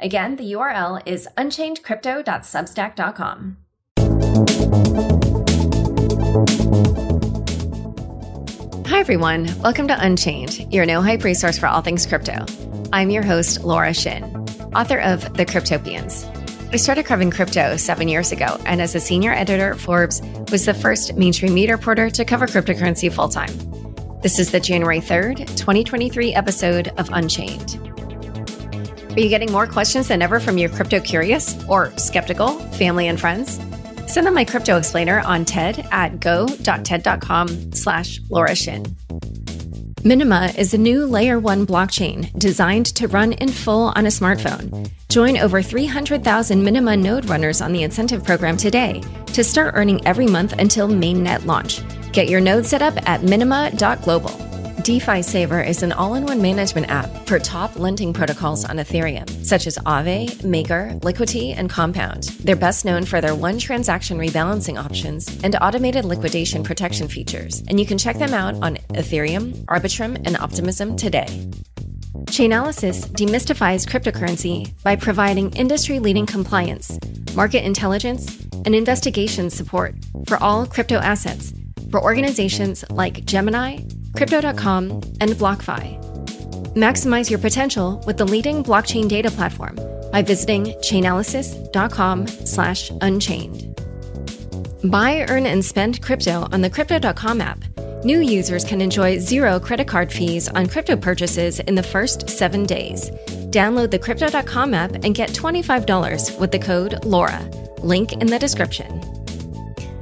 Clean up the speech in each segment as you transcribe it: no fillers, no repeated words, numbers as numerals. Again, the URL is unchainedcrypto.substack.com. Hi, everyone. Welcome to Unchained, your no-hype resource for all things crypto. I'm your host, Laura Shin, author of The Cryptopians. I started covering crypto 7 years ago, and as a senior editor at Forbes, was the first mainstream media reporter to cover cryptocurrency full-time. This is the January 3rd, 2023 episode of Unchained. Are you getting more questions than ever from your crypto curious or skeptical family and friends? Send them my crypto explainer on TED at go.ted.com/Laura Shin. Minima is a new layer 1 blockchain designed to run in full on a smartphone. Join over 300,000 Minima node runners on the incentive program today to start earning every month until mainnet launch. Get your node set up at minima.global. DeFi Saver is an all-in-one management app for top lending protocols on Ethereum, such as Aave, Maker, Liquity, and Compound. They're best known for their one-transaction rebalancing options and automated liquidation protection features, and you can check them out on Ethereum, Arbitrum, and Optimism today. Chainalysis demystifies cryptocurrency by providing industry-leading compliance, market intelligence, and investigation support for all crypto assets for organizations like Gemini, Crypto.com, and BlockFi. Maximize your potential with the leading blockchain data platform by visiting Chainalysis.com/unchained. Buy, earn, and spend crypto on the Crypto.com app. New users can enjoy 0 credit card fees on crypto purchases in the first 7 days. Download the Crypto.com app and get $25 with the code LAURA. Link in the description.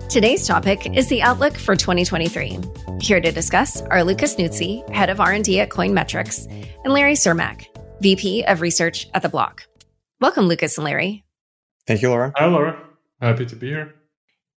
Today's topic is the outlook for 2023. Here to discuss are Lucas Nuzzi, head of R&D at Coin Metrics, and Larry Cermak, VP of Research at The Block. Welcome, Lucas and Larry. Thank you, Laura. Hi, Laura. Happy to be here.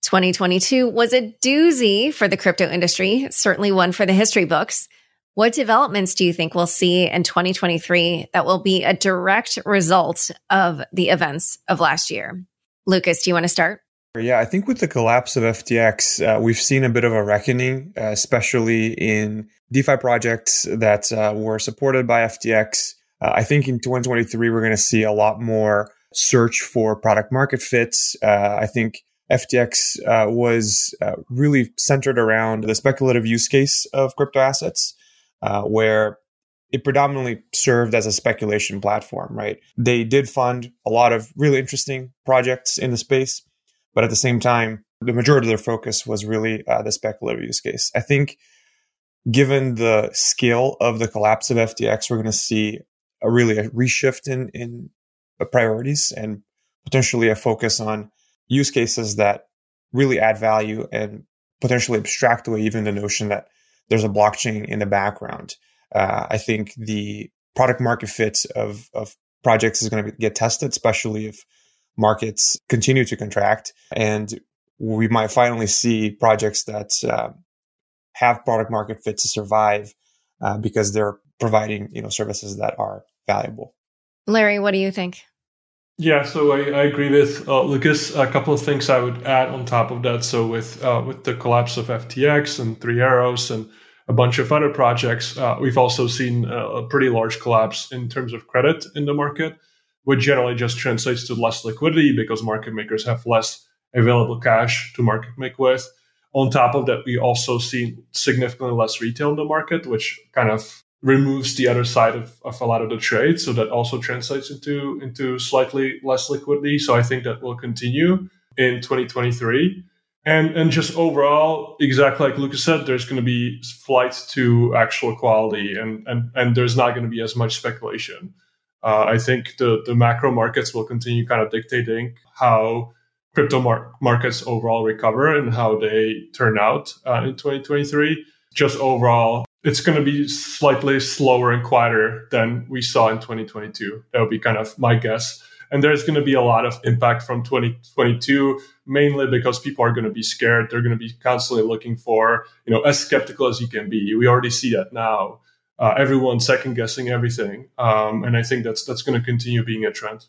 2022 was a doozy for the crypto industry, certainly one for the history books. What developments do you think we'll see in 2023 that will be a direct result of the events of last year? Lucas, do you want to start? Yeah, I think with the collapse of FTX, we've seen a bit of a reckoning, especially in DeFi projects that were supported by FTX. I think in 2023, we're going to see a lot more search for product market fits. I think FTX was really centered around the speculative use case of crypto assets, where it predominantly served as a speculation platform, right? They did fund a lot of really interesting projects in the space. But at the same time, the majority of their focus was really the speculative use case. I think given the scale of the collapse of FTX, we're going to see a reshift in priorities and potentially a focus on use cases that really add value and potentially abstract away even the notion that there's a blockchain in the background. I think the product market fit of projects is going to get tested, especially if markets continue to contract, and we might finally see projects that have product market fit to survive because they're providing services that are valuable. Larry, what do you think? Yeah, so I agree with Lucas. A couple of things I would add on top of that. So with the collapse of FTX and Three Arrows and a bunch of other projects, we've also seen a pretty large collapse in terms of credit in the market, which generally just translates to less liquidity because market makers have less available cash to market make with. On top of that, we also see significantly less retail in the market, which kind of removes the other side of a lot of the trade. So that also translates into slightly less liquidity. So I think that will continue in 2023. And just overall, exactly like Lucas said, there's going to be flight to actual quality and there's not going to be as much speculation. I think the macro markets will continue kind of dictating how crypto markets overall recover and how they turn out in 2023. Just overall, it's going to be slightly slower and quieter than we saw in 2022. That would be kind of my guess. And there's going to be a lot of impact from 2022, mainly because people are going to be scared. They're going to be constantly looking for, you know, as skeptical as you can be. We already see that now. Everyone second guessing everything. And I think that's going to continue being a trend.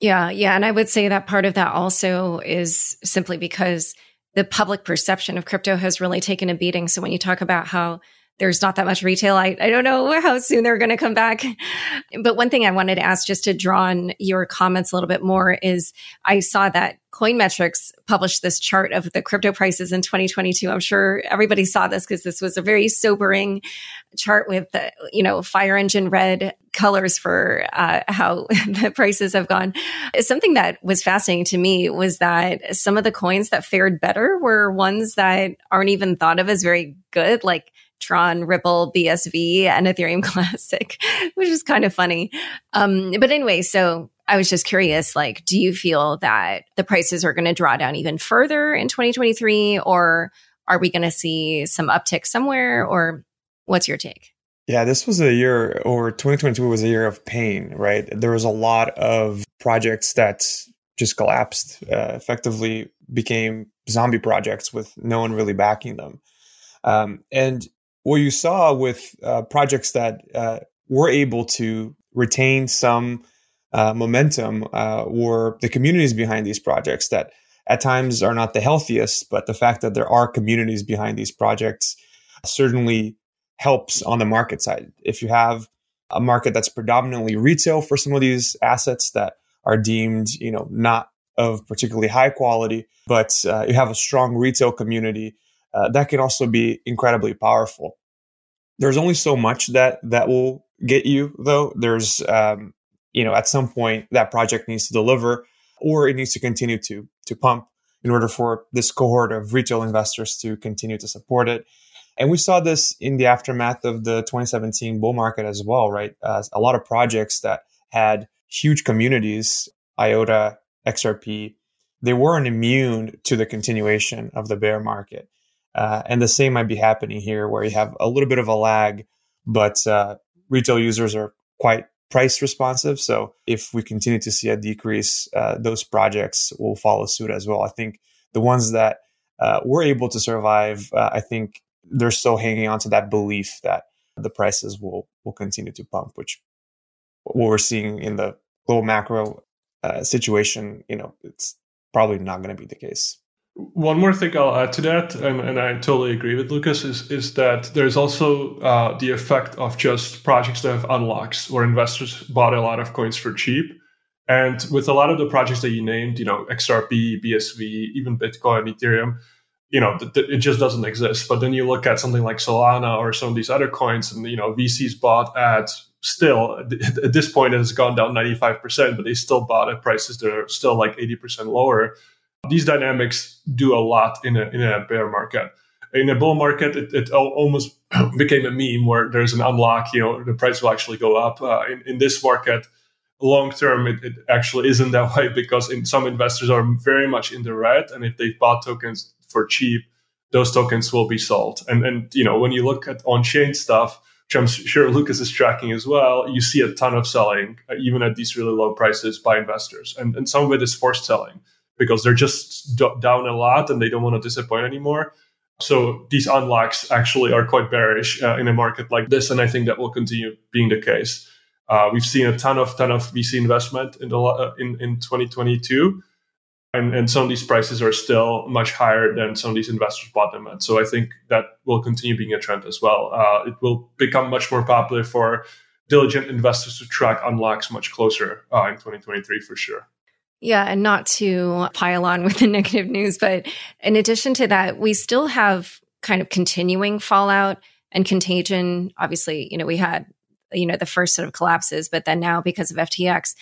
Yeah. Yeah. And I would say that part of that also is simply because the public perception of crypto has really taken a beating. So when you talk about how there's not that much retail, I don't know how soon they're going to come back. But one thing I wanted to ask, just to draw on your comments a little bit more, is I saw that Coin Metrics published this chart of the crypto prices in 2022. I'm sure everybody saw this because this was a very sobering chart with, you know, fire engine red colors for how the prices have gone. Something that was fascinating to me was that some of the coins that fared better were ones that aren't even thought of as very good, like Tron, Ripple, BSV, and Ethereum Classic, which is kind of funny. But anyway, so I was just curious, like, do you feel that the prices are going to draw down even further in 2023, or are we going to see some uptick somewhere, or what's your take? Yeah, this was a year, or 2022 was a year of pain, right? There was a lot of projects that just collapsed, effectively became zombie projects with no one really backing them. And what you saw with projects that were able to retain some momentum were the communities behind these projects that at times are not the healthiest, but the fact that there are communities behind these projects certainly helps on the market side. If you have a market that's predominantly retail for some of these assets that are deemed, you know, not of particularly high quality, but you have a strong retail community, that can also be incredibly powerful. There's only so much that will get you, though. There's, you know, at some point that project needs to deliver, or it needs to continue to pump in order for this cohort of retail investors to continue to support it. And we saw this in the aftermath of the 2017 bull market as well, right? A lot of projects that had huge communities, IOTA, XRP, they weren't immune to the continuation of the bear market. And the same might be happening here, where you have a little bit of a lag, but retail users are quite price responsive. So if we continue to see a decrease, those projects will follow suit as well. I think the ones that were able to survive, I think they're still hanging on to that belief that the prices will continue to pump, which what we're seeing in the global macro situation, you know, it's probably not going to be the case. One more thing I'll add to that, and I totally agree with Lucas, is that there's also the effect of just projects that have unlocks, where investors bought a lot of coins for cheap. And with a lot of the projects that you named, you know, XRP, BSV, even Bitcoin, Ethereum, you know, it just doesn't exist. But then you look at something like Solana or some of these other coins, and, you know, VCs bought at still, at this point, it has gone down 95%, but they still bought at prices that are still like 80% lower. These dynamics do a lot in a bear market. In a bull market, it almost became a meme where there's an unlock, you know, the price will actually go up. In this market, long term, it actually isn't that way, because some investors are very much in the red. And if they bought tokens for cheap, those tokens will be sold. And you know, when you look at on-chain stuff, which I'm sure Lucas is tracking as well, you see a ton of selling, even at these really low prices, by investors. And some of it is forced selling, because they're just down a lot and they don't want to disappoint anymore. So these unlocks actually are quite bearish in a market like this. And I think that will continue being the case. We've seen a ton of VC investment in 2022. And some of these prices are still much higher than some of these investors bought them at. So I think that will continue being a trend as well. It will become much more popular for diligent investors to track unlocks much closer in 2023 for sure. Yeah, and not to pile on with the negative news, but in addition to that, we still have kind of continuing fallout and contagion. Obviously, you know, we had, you know, the first set of collapses, but then now because of FTX,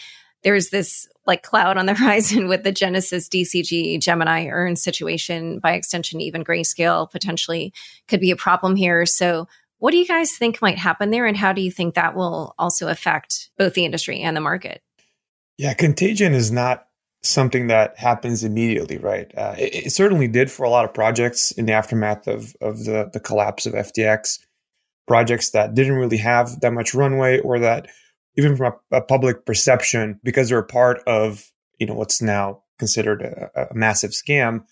there's this like cloud on the horizon with the Genesis, DCG, Gemini, Earn situation, by extension, even Grayscale potentially could be a problem here. So what do you guys think might happen there? And how do you think that will also affect both the industry and the market? Yeah, contagion is not something that happens immediately, right? It certainly did for a lot of projects in the aftermath of the collapse of FTX. Projects that didn't really have that much runway, or that even from a public perception, because they're a part of, you know, what's now considered a massive scam.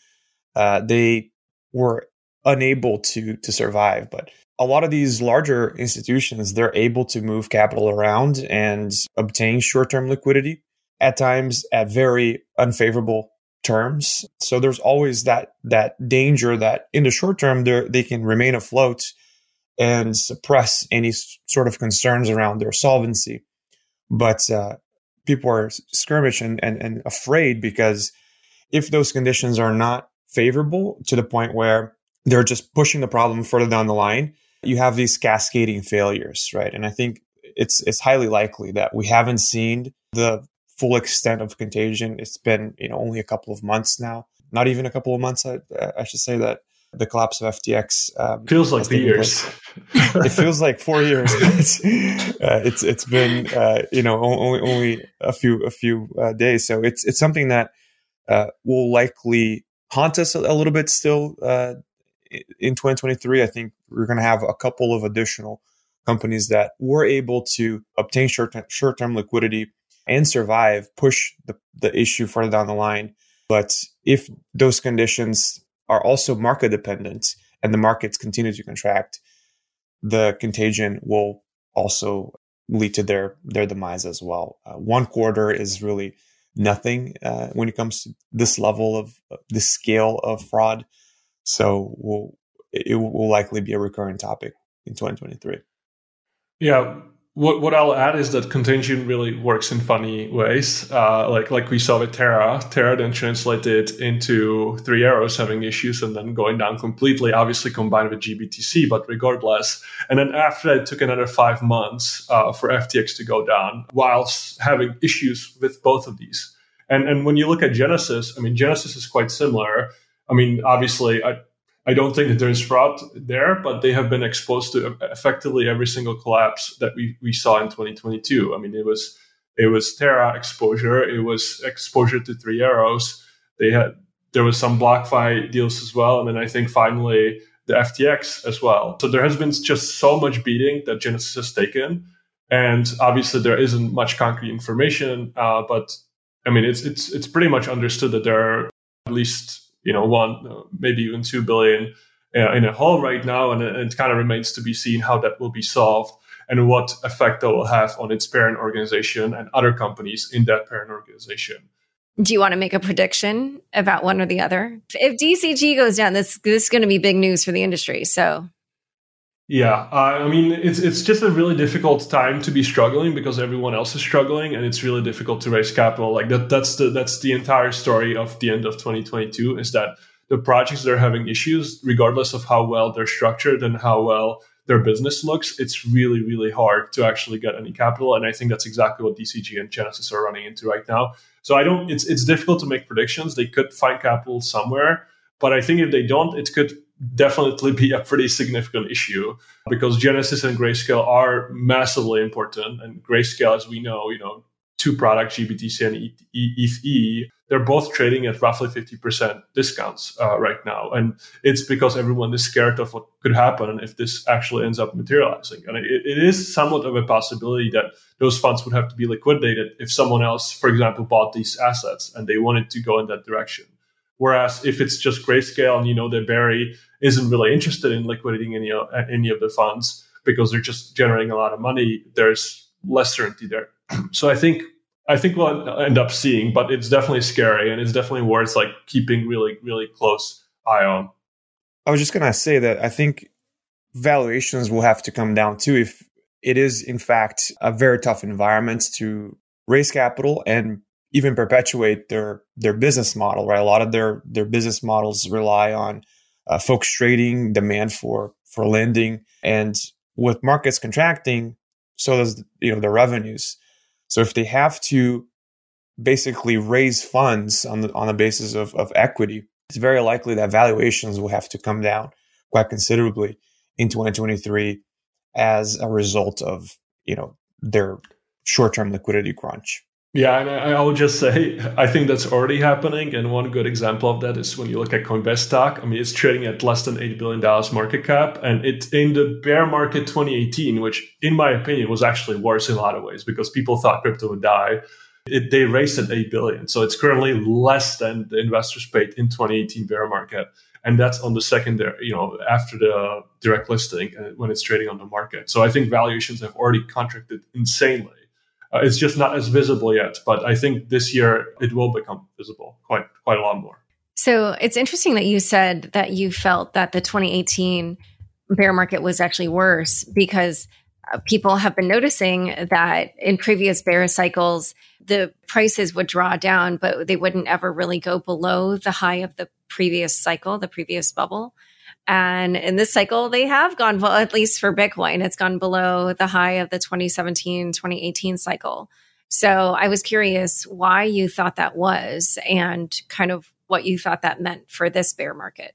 They were unable to survive. But a lot of these larger institutions, they're able to move capital around and obtain short-term liquidity, at times at very unfavorable terms. So there's always that danger that in the short term, they can remain afloat and suppress any sort of concerns around their solvency. But people are skirmish and afraid, because if those conditions are not favorable to the point where they're just pushing the problem further down the line, you have these cascading failures, right? And I think it's highly likely that we haven't seen the full extent of contagion. It's been, you know, only a couple of months now, not even a couple of months. I should say that the collapse of FTX feels like the years. It feels like 4 years. It's been only a few days. So it's something that will likely haunt us a little bit still in 2023. I think we're going to have a couple of additional companies that were able to obtain short-term liquidity and survive, push the issue further down the line. But if those conditions are also market dependent and the markets continue to contract, the contagion will also lead to their demise as well. One quarter is really nothing when it comes to this level of this scale of fraud. So it will likely be a recurring topic in 2023. Yeah. What I'll add is that contagion really works in funny ways. Like we saw with Terra. Terra then translated into Three Arrows having issues and then going down completely, obviously combined with GBTC, but regardless. And then after that, it took another 5 months for FTX to go down whilst having issues with both of these. And when you look at Genesis, I mean, Genesis is quite similar. I mean, obviously, I don't think that there's fraud there, but they have been exposed to effectively every single collapse that we saw in 2022. I mean, it was Terra exposure. It was exposure to Three Arrows. There was some BlockFi deals as well. And then I think finally the FTX as well. So there has been just so much beating that Genesis has taken. And obviously there isn't much concrete information, but I mean, it's pretty much understood that there are at least one, maybe even 2 billion in a hole right now. And it kind of remains to be seen how that will be solved and what effect that will have on its parent organization and other companies in that parent organization. Do you want to make a prediction about one or the other? If DCG goes down, this is going to be big news for the industry. So, yeah, I mean, it's just a really difficult time to be struggling because everyone else is struggling, and it's really difficult to raise capital. Like that's the entire story of the end of 2022 is that the projects that are having issues, regardless of how well they're structured and how well their business looks, it's really, really hard to actually get any capital. And I think that's exactly what DCG and Genesis are running into right now. So it's difficult to make predictions. They could find capital somewhere, but I think if they don't, it could definitely be a pretty significant issue, because Genesis and Grayscale are massively important. And Grayscale, as we know, two products, GBTC and ETHE, they're both trading at roughly 50% discounts right now. And it's because everyone is scared of what could happen if this actually ends up materializing. And it is somewhat of a possibility that those funds would have to be liquidated if someone else, for example, bought these assets and they wanted to go in that direction. Whereas if it's just Grayscale and that Barry isn't really interested in liquidating any of the funds because they're just generating a lot of money, there's less certainty there. So I think we'll end up seeing, but it's definitely scary and it's definitely worth like keeping really, really close eye on. I was just going to say that I think valuations will have to come down too if it is in fact a very tough environment to raise capital and even perpetuate their business model, right? A lot of their business models rely on folks trading, demand for lending, and with markets contracting, so does their revenues. So if they have to basically raise funds on the basis of equity, it's very likely that valuations will have to come down quite considerably in 2023 as a result of their short-term liquidity crunch. Yeah, and I'll just say, I think that's already happening. And one good example of that is when you look at Coinbase stock. I mean, it's trading at less than $8 billion market cap. And it in the bear market 2018, which in my opinion was actually worse in a lot of ways because people thought crypto would die. They raised at $8 billion. So it's currently less than the investors paid in 2018 bear market. And that's on the secondary, after the direct listing when it's trading on the market. So I think valuations have already contracted insanely. It's just not as visible yet, but I think this year it will become visible quite a lot more. So it's interesting that you said that you felt that the 2018 bear market was actually worse because people have been noticing that in previous bear cycles, the prices would draw down, but they wouldn't ever really go below the high of the previous cycle, the previous bubble. And in this cycle, they have gone, well, at least for Bitcoin, it's gone below the high of the 2017, 2018 cycle. So I was curious why you thought that was and kind of what you thought that meant for this bear market.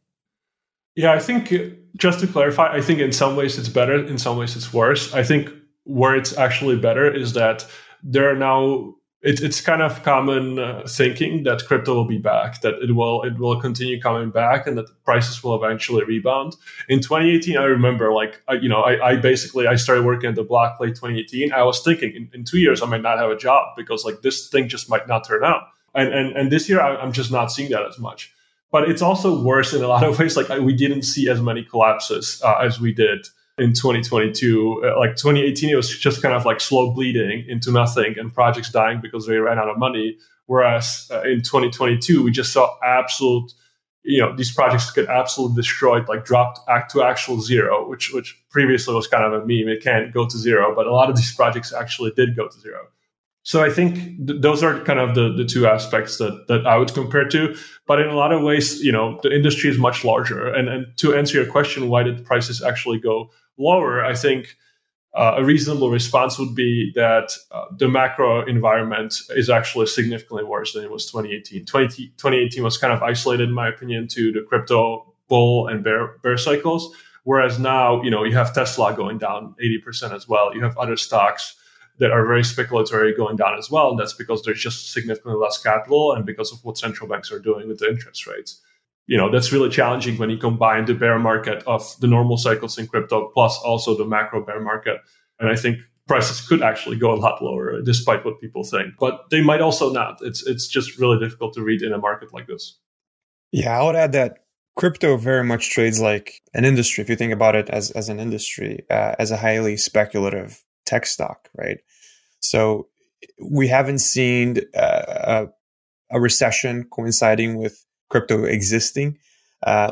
Yeah, I think just to clarify, I think in some ways it's better, in some ways it's worse. I think where it's actually better is that there are now, it's kind of common thinking that crypto will be back, that it will continue coming back and that the prices will eventually rebound. In 2018, I remember I started working at The Block late 2018. I was thinking in 2 years, I might not have a job because like this thing just might not turn out. And this year, I'm just not seeing that as much. But it's also worse in a lot of ways. Like we didn't see as many collapses as we did in 2022, like 2018, it was just kind of like slow bleeding into nothing and projects dying because they ran out of money. Whereas in 2022, we just saw absolute, these projects get absolutely destroyed, like dropped to actual zero, which previously was kind of a meme. It can't go to zero, but a lot of these projects actually did go to zero. So I think those are kind of the two aspects that I would compare to. But in a lot of ways, the industry is much larger. And to answer your question, why did prices actually go lower? I think a reasonable response would be that the macro environment is actually significantly worse than it was 2018. 2018 was kind of isolated, in my opinion, to the crypto bull and bear cycles. Whereas now, you have Tesla going down 80% as well. You have other stocks that are very speculatory going down as well. And that's because there's just significantly less capital and because of what central banks are doing with the interest rates. That's really challenging when you combine the bear market of the normal cycles in crypto plus also the macro bear market. And I think prices could actually go a lot lower despite what people think, but they might also not. It's just really difficult to read in a market like this. Yeah, I would add that crypto very much trades like an industry. If you think about it as an industry, as a highly speculative tech stock, right? So we haven't seen a recession coinciding with crypto existing.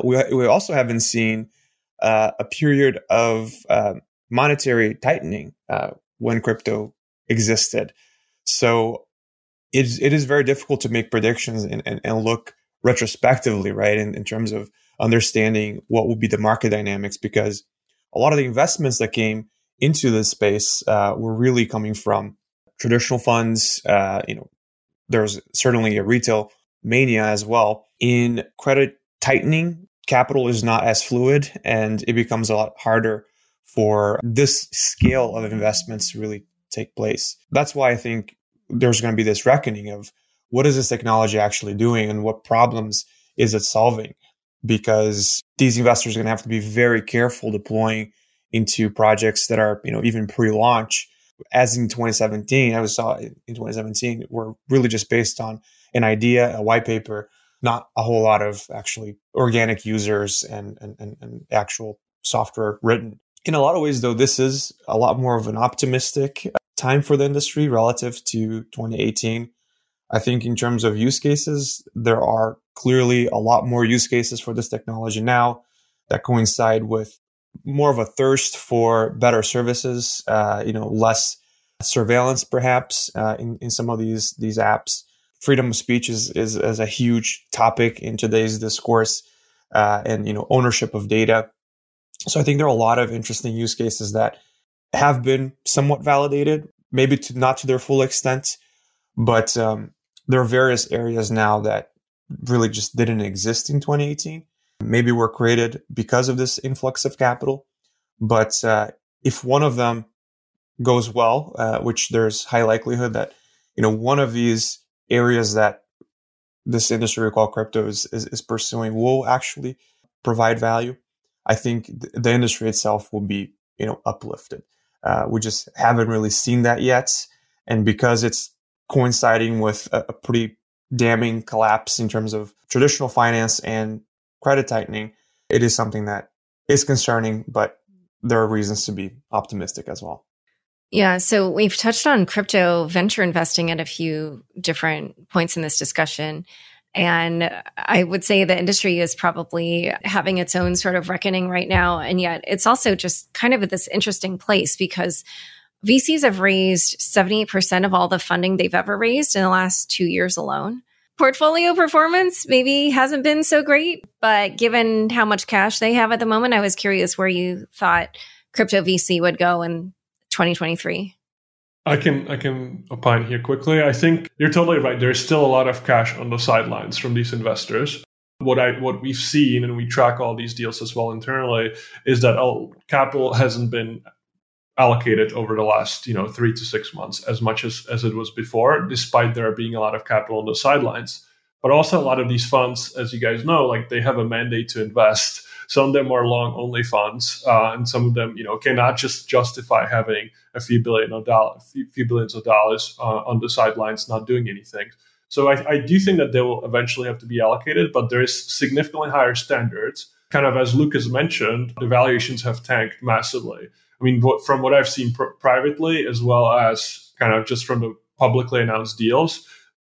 We also haven't seen a period of monetary tightening when crypto existed. So it is very difficult to make predictions and look retrospectively, right? In terms of understanding what would be the market dynamics, because a lot of the investments that came into this space were really coming from traditional funds. There's certainly a retail mania as well. In credit tightening, capital is not as fluid, and it becomes a lot harder for this scale of investments to really take place. That's why I think there's going to be this reckoning of what is this technology actually doing and what problems is it solving? Because these investors are going to have to be very careful deploying into projects that are, even pre-launch, as in 2017, were really just based on an idea, a white paper, not a whole lot of actually organic users and actual software written. In a lot of ways, though, this is a lot more of an optimistic time for the industry relative to 2018. I think in terms of use cases, there are clearly a lot more use cases for this technology now that coincide with more of a thirst for better services, less surveillance perhaps in some of these apps. Freedom of speech is a huge topic in today's discourse, and ownership of data. So I think there are a lot of interesting use cases that have been somewhat validated, maybe not to their full extent, but there are various areas now that really just didn't exist in 2018. Maybe were created because of this influx of capital. But if one of them goes well, which there's high likelihood that you know, one of these areas that this industry we call crypto is pursuing will actually provide value. I think the industry itself will be, you know, uplifted. We just haven't really seen that yet. And because it's coinciding with a pretty damning collapse in terms of traditional finance and credit tightening, it is something that is concerning, but there are reasons to be optimistic as well. Yeah. So we've touched on crypto venture investing at a few different points in this discussion. And I would say the industry is probably having its own sort of reckoning right now. And yet it's also just kind of at this interesting place because VCs have raised 70% of all the funding they've ever raised in the last 2 years alone. Portfolio performance maybe hasn't been so great, but given how much cash they have at the moment, I was curious where you thought crypto VC would go in 2023. I can opine here quickly. I think you're totally right. There's still a lot of cash on the sidelines from these investors. What we've seen, and we track all these deals as well internally, is that capital hasn't been allocated over the last 3 to 6 months as much as it was before, despite there being a lot of capital on the sidelines. But also a lot of these funds, as you guys know, like they have a mandate to invest. Some of them are long-only funds, and some of them, cannot just justify having a few billions of dollars on the sidelines, not doing anything. So I do think that they will eventually have to be allocated, but there is significantly higher standards. Kind of as Lucas mentioned, the valuations have tanked massively. I mean, from what I've seen privately, as well as kind of just from the publicly announced deals,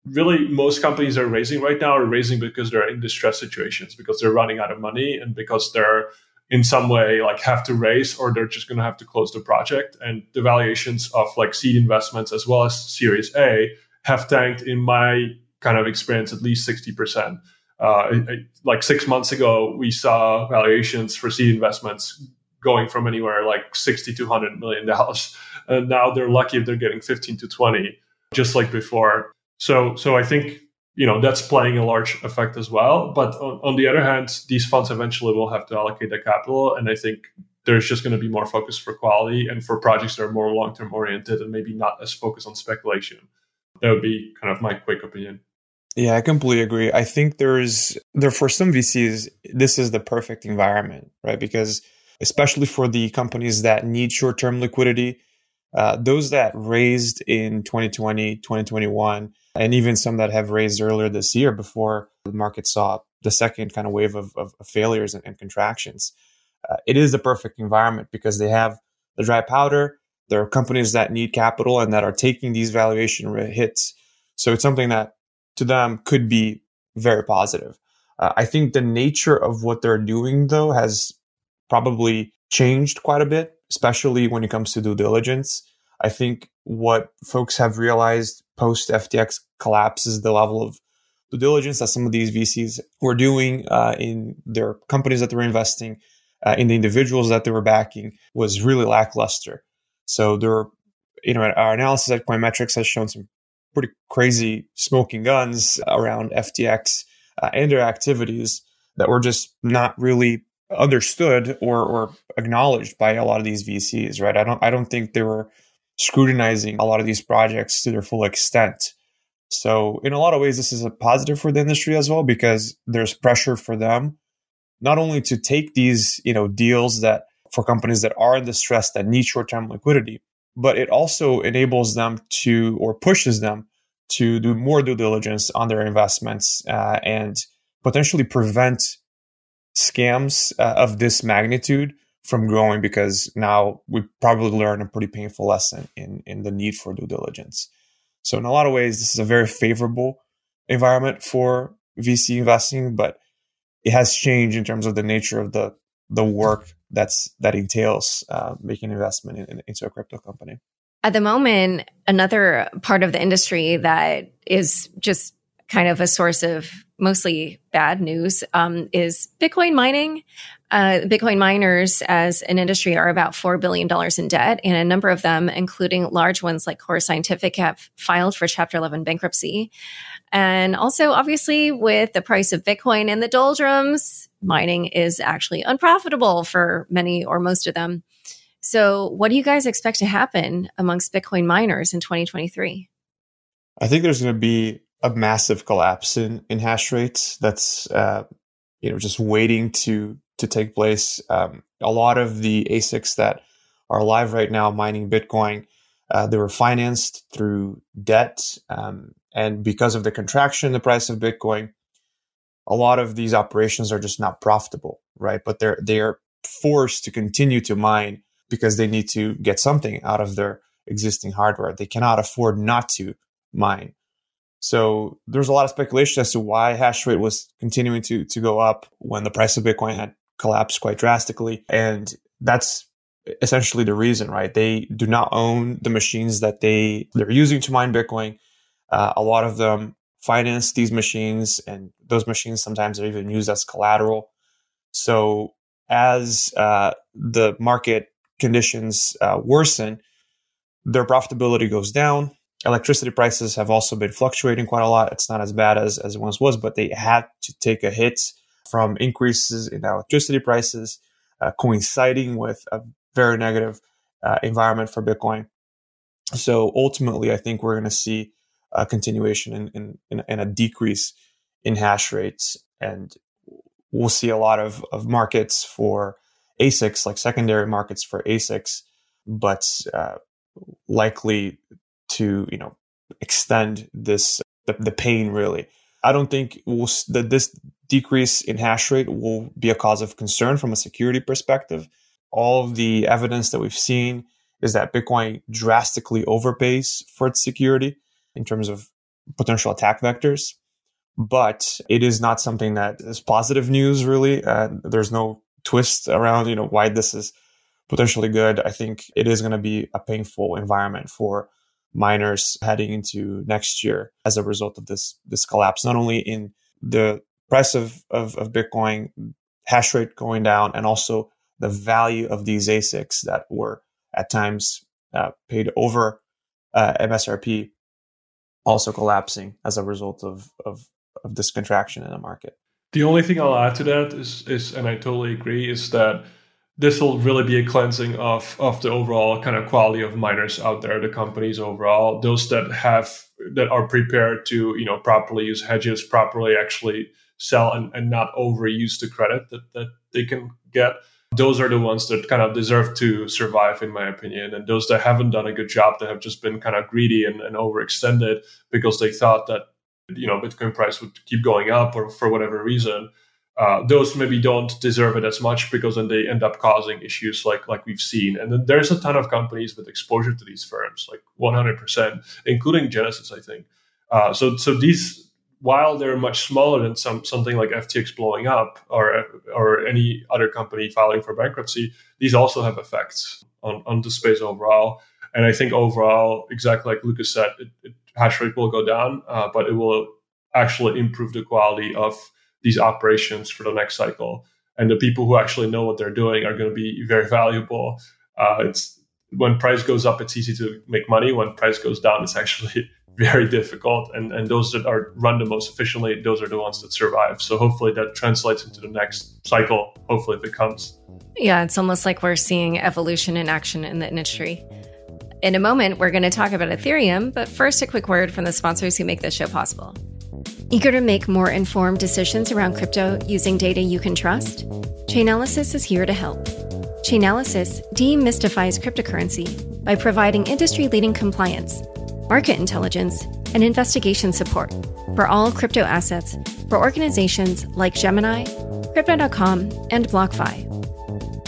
really, most companies are raising right now are raising because they're in distress situations, because they're running out of money, and because they're in some way like have to raise, or they're just going to have to close the project. And the valuations of like seed investments as well as Series A have tanked, in my kind of experience, at least 60%. Like 6 months ago, we saw valuations for seed investments going from anywhere like $60 to $100 million, and now they're lucky if they're getting 15 to 20, just like before. So I think, that's playing a large effect as well. But on the other hand, these funds eventually will have to allocate their capital. And I think there's just going to be more focus for quality and for projects that are more long-term oriented and maybe not as focused on speculation. That would be kind of my quick opinion. Yeah, I completely agree. I think there for some VCs, this is the perfect environment, right? Because especially for the companies that need short-term liquidity, those that raised in 2020, 2021, and even some that have raised earlier this year before the market saw the second kind of wave of failures and contractions. It is the perfect environment because they have the dry powder. There are companies that need capital and that are taking these valuation hits. So it's something that to them could be very positive. I think the nature of what they're doing, though, has probably changed quite a bit, especially when it comes to due diligence. I think what folks have realized post-FTX collapse is the level of due diligence that some of these VCs were doing in their companies that they were investing, in the individuals that they were backing, was really lackluster. So there were, our analysis at Coin Metrics has shown some pretty crazy smoking guns around FTX and their activities that were just not really understood or acknowledged by a lot of these VCs, right? I don't think they were scrutinizing a lot of these projects to their full extent. So in a lot of ways, this is a positive for the industry as well, because there's pressure for them not only to take these, deals that for companies that are in distress that need short-term liquidity, but it also enables them to, or pushes them to, do more due diligence on their investments and potentially prevent scams of this magnitude from growing, because now we probably learned a pretty painful lesson in the need for due diligence. So in a lot of ways, this is a very favorable environment for VC investing, but it has changed in terms of the nature of the work that entails making investment into a crypto company. At the moment, another part of the industry that is just kind of a source of mostly bad news is Bitcoin mining. Bitcoin miners as an industry are about $4 billion in debt, and a number of them, including large ones like Core Scientific, have filed for Chapter 11 bankruptcy. And also, obviously, with the price of Bitcoin in the doldrums, mining is actually unprofitable for many or most of them. So what do you guys expect to happen amongst Bitcoin miners in 2023? I think there's going to be a massive collapse in hash rates that's just waiting to take place. A lot of the ASICs that are live right now mining Bitcoin, they were financed through debt. And because of the contraction in the price of Bitcoin, a lot of these operations are just not profitable, right? But they are forced to continue to mine because they need to get something out of their existing hardware. They cannot afford not to mine. So there's a lot of speculation as to why hash rate was continuing to go up when the price of Bitcoin had collapsed quite drastically. And that's essentially the reason, right? They do not own the machines that they're using to mine Bitcoin. A lot of them finance these machines, and those machines sometimes are even used as collateral. So as the market conditions worsen, their profitability goes down. Electricity prices have also been fluctuating quite a lot. It's not as bad as it once was, but they had to take a hit from increases in electricity prices, coinciding with a very negative environment for Bitcoin. So ultimately, I think we're going to see a continuation and a decrease in hash rates. And we'll see a lot of markets for ASICs, like secondary markets for ASICs, but likely to extend this the pain, really. I don't think that this decrease in hash rate will be a cause of concern from a security perspective. All of the evidence that we've seen is that Bitcoin drastically overpays for its security in terms of potential attack vectors. But it is not something that is positive news, really. There's no twist around why this is potentially good. I think it is going to be a painful environment for miners heading into next year as a result of this collapse, not only in the price of Bitcoin, hash rate going down, and also the value of these ASICs that were at times paid over MSRP also collapsing as a result of this contraction in the market. The only thing I'll add to that is, and I totally agree, is that this will really be a cleansing of the overall kind of quality of miners out there, the companies overall, those that are prepared to properly use hedges, properly actually sell and not overuse the credit that they can get. Those are the ones that kind of deserve to survive, in my opinion. And those that haven't done a good job, that have just been kind of greedy and overextended because they thought that, Bitcoin price would keep going up or for whatever reason, those maybe don't deserve it as much, because then they end up causing issues like we've seen. And then there's a ton of companies with exposure to these firms, like 100%, including Genesis, I think. So these, while they're much smaller than something like FTX blowing up or any other company filing for bankruptcy, these also have effects on the space overall. And I think overall, exactly like Lucas said, hash rate will go down, but it will actually improve the quality of these operations for the next cycle. And the people who actually know what they're doing are going to be very valuable. It's when price goes up, it's easy to make money. When price goes down, it's actually very difficult, and those that are run the most efficiently, those are the ones that survive. So hopefully that translates into the next cycle, hopefully, if it comes. Yeah, it's almost like we're seeing evolution in action in the industry. In a moment, we're going to talk about Ethereum, but first, a quick word from the sponsors who make this show possible. Eager to make more informed decisions around crypto using data you can trust? Chainalysis is here to help. Chainalysis demystifies cryptocurrency by providing industry-leading compliance, market intelligence, and investigation support for all crypto assets for organizations like Gemini, Crypto.com, and BlockFi.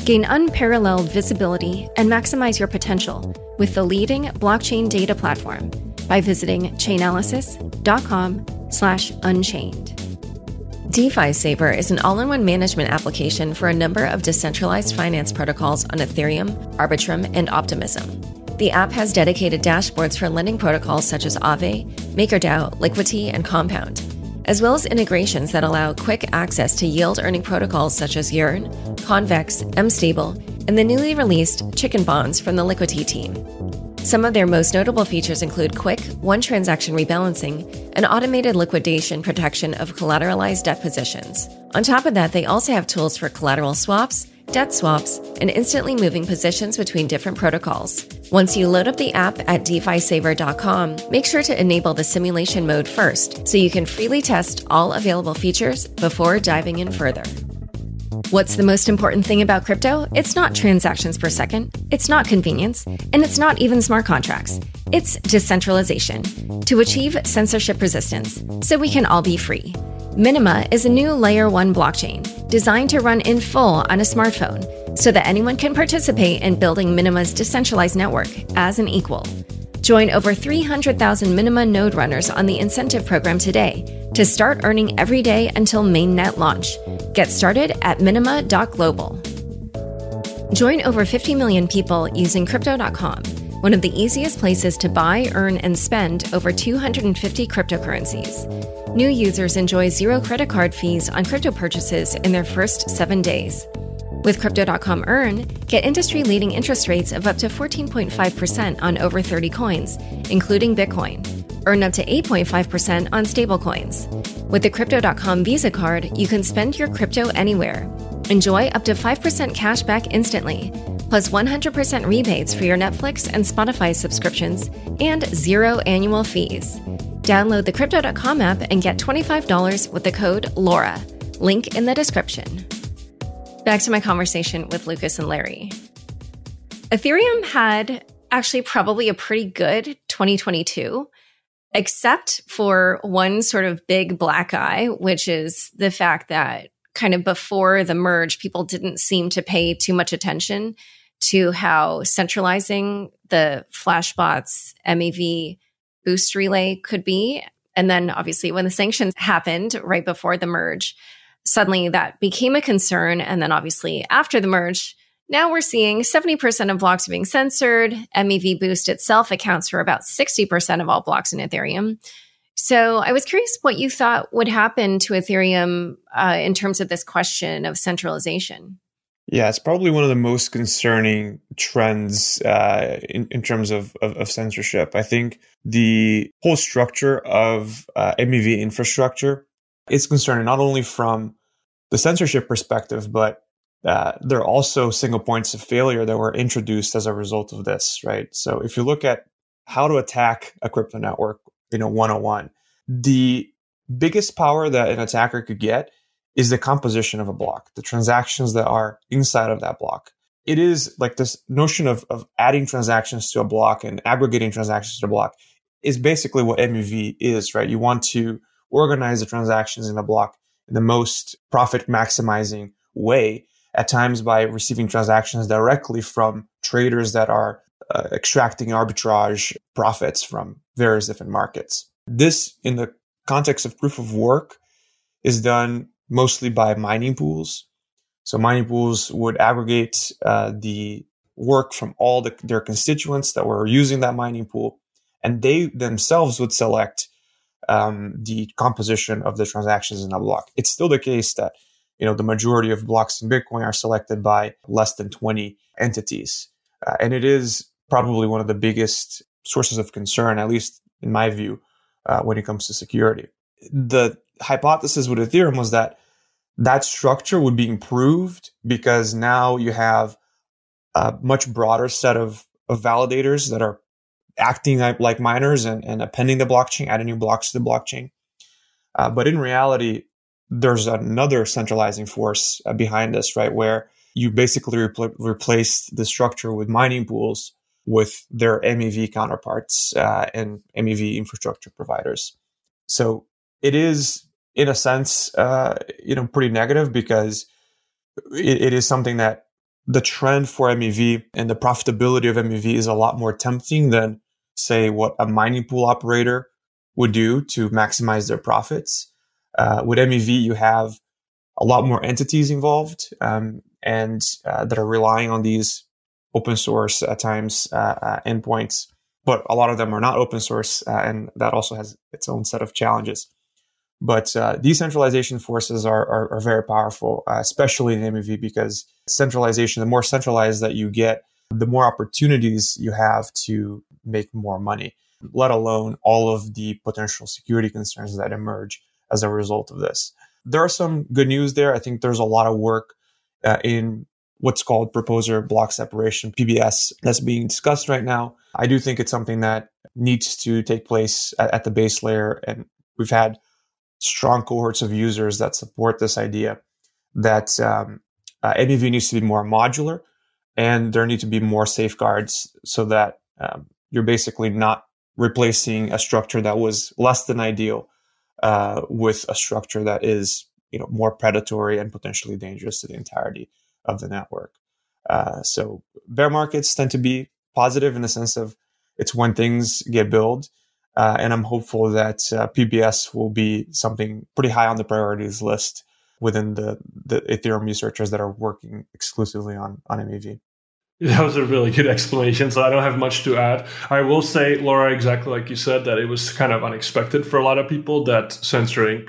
Gain unparalleled visibility and maximize your potential with the leading blockchain data platform by visiting Chainalysis.com/unchained. DeFi Saver is an all-in-one management application for a number of decentralized finance protocols on Ethereum, Arbitrum, and Optimism. The app has dedicated dashboards for lending protocols such as Aave, MakerDAO, Liquity, and Compound, as well as integrations that allow quick access to yield-earning protocols such as Yearn, Convex, MStable, and the newly released Chicken Bonds from the Liquity team. Some of their most notable features include quick one-transaction rebalancing and automated liquidation protection of collateralized debt positions. On top of that, they also have tools for collateral swaps, debt swaps, and instantly moving positions between different protocols. Once you load up the app at DeFiSaver.com, make sure to enable the simulation mode first so you can freely test all available features before diving in further. What's the most important thing about crypto? It's not transactions per second, it's not convenience, and it's not even smart contracts. It's decentralization to achieve censorship resistance so we can all be free. Minima is a new Layer 1 blockchain designed to run in full on a smartphone so that anyone can participate in building Minima's decentralized network as an equal. Join over 300,000 Minima node runners on the incentive program today to start earning every day until mainnet launch. Get started at minima.global. Join over 50 million people using Crypto.com, one of the easiest places to buy, earn, and spend over 250 cryptocurrencies. New users enjoy zero credit card fees on crypto purchases in their first 7 days. With Crypto.com Earn, get industry-leading interest rates of up to 14.5% on over 30 coins, including Bitcoin. Earn up to 8.5% on stablecoins. With the Crypto.com Visa card, you can spend your crypto anywhere. Enjoy up to 5% cash back instantly, plus 100% rebates for your Netflix and Spotify subscriptions, and zero annual fees. Download the Crypto.com app and get $25 with the code LAURA. Link in the description. Back to my conversation with Lucas and Larry. Ethereum had actually probably a pretty good 2022, except for one sort of big black eye, which is the fact that kind of before the merge, people didn't seem to pay too much attention to how centralizing the Flashbots MEV boost relay could be. And then obviously when the sanctions happened right before the merge, suddenly that became a concern. And then obviously after the merge, now we're seeing 70% of blocks being censored. MEV boost itself accounts for about 60% of all blocks in Ethereum. So I was curious what you thought would happen to Ethereum in terms of this question of centralization. Yeah, it's probably one of the most concerning trends in terms of censorship. I think the whole structure of MEV infrastructure is concerning, not only from the censorship perspective, but there are also single points of failure that were introduced as a result of this, right? So if you look at how to attack a crypto network, 101, the biggest power that an attacker could get is the composition of a block, the transactions that are inside of that block. It is like this notion of adding transactions to a block and aggregating transactions to a block is basically what MEV is, right? You want to organize the transactions in a block in the most profit-maximizing way, at times by receiving transactions directly from traders that are extracting arbitrage profits from various different markets. This, in the context of proof of work, is done mostly by mining pools. So mining pools would aggregate the work from all their constituents that were using that mining pool, and they themselves would select the composition of the transactions in a block. It's still the case that the majority of blocks in Bitcoin are selected by less than 20 entities. And it is probably one of the biggest sources of concern, at least in my view, when it comes to security. The hypothesis with Ethereum was that structure would be improved because now you have a much broader set of validators that are acting like miners and appending the blockchain, adding new blocks to the blockchain. But in reality, there's another centralizing force behind this, right? Where you basically replace the structure with mining pools with their MEV counterparts and MEV infrastructure providers. So it is, in a sense, pretty negative because it is something that the trend for MEV and the profitability of MEV is a lot more tempting than, say, what a mining pool operator would do to maximize their profits. With MEV, you have a lot more entities involved and that are relying on these open source at times endpoints, but a lot of them are not open source, and that also has its own set of challenges. But decentralization forces are very powerful, especially in MEV, because centralization, the more centralized that you get, the more opportunities you have to make more money, let alone all of the potential security concerns that emerge as a result of this. There are some good news there. I think there's a lot of work in what's called proposer block separation, PBS, that's being discussed right now. I do think it's something that needs to take place at the base layer. And we've had strong cohorts of users that support this idea that MEV needs to be more modular and there need to be more safeguards so that you're basically not replacing a structure that was less than ideal with a structure that is, you know, more predatory and potentially dangerous to the entirety of the network. So bear markets tend to be positive in the sense of it's when things get built. And I'm hopeful that PBS will be something pretty high on the priorities list within the Ethereum researchers that are working exclusively on MEV. That was a really good explanation, so I don't have much to add. I will say, Laura, exactly like you said, that it was kind of unexpected for a lot of people that censoring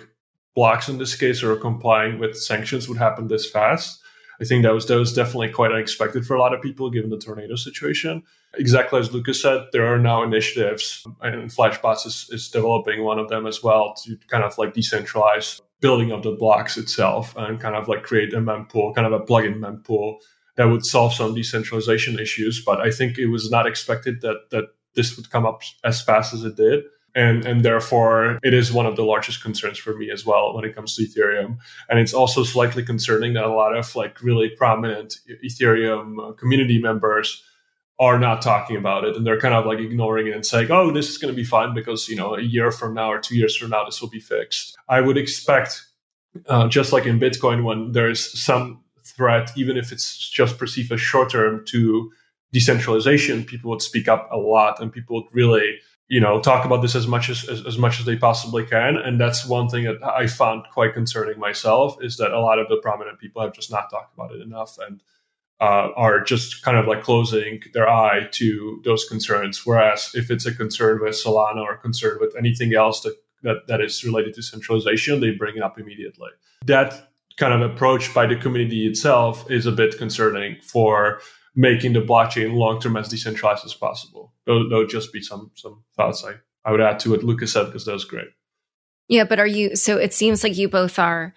blocks in this case or complying with sanctions would happen this fast. I think that was definitely quite unexpected for a lot of people, given the tornado situation. Exactly as Lucas said, there are now initiatives, and Flashbots is developing one of them as well, to kind of like decentralize building of the blocks itself and kind of like create a mempool, kind of a plugin mempool that would solve some decentralization issues. But I think it was not expected that this would come up as fast as it did. And therefore, it is one of the largest concerns for me as well when it comes to Ethereum. And it's also slightly concerning that a lot of like really prominent Ethereum community members are not talking about it. And they're kind of like ignoring it and saying, oh, this is going to be fine because, you know, a year from now or 2 years from now, this will be fixed. I would expect, just like in Bitcoin, when there is some threat, even if it's just perceived as short term to decentralization, people would speak up a lot and people would really, you know, talk about this as much as they possibly can. And that's one thing that I found quite concerning myself, is that a lot of the prominent people have just not talked about it enough and are just kind of like closing their eye to those concerns. Whereas if it's a concern with Solana or a concern with anything else that is related to centralization, they bring it up immediately. That kind of approach by the community itself is a bit concerning for making the blockchain long-term as decentralized as possible. That would just be some thoughts I would add to what Lucas said, because that was great. Yeah, but so it seems like you both are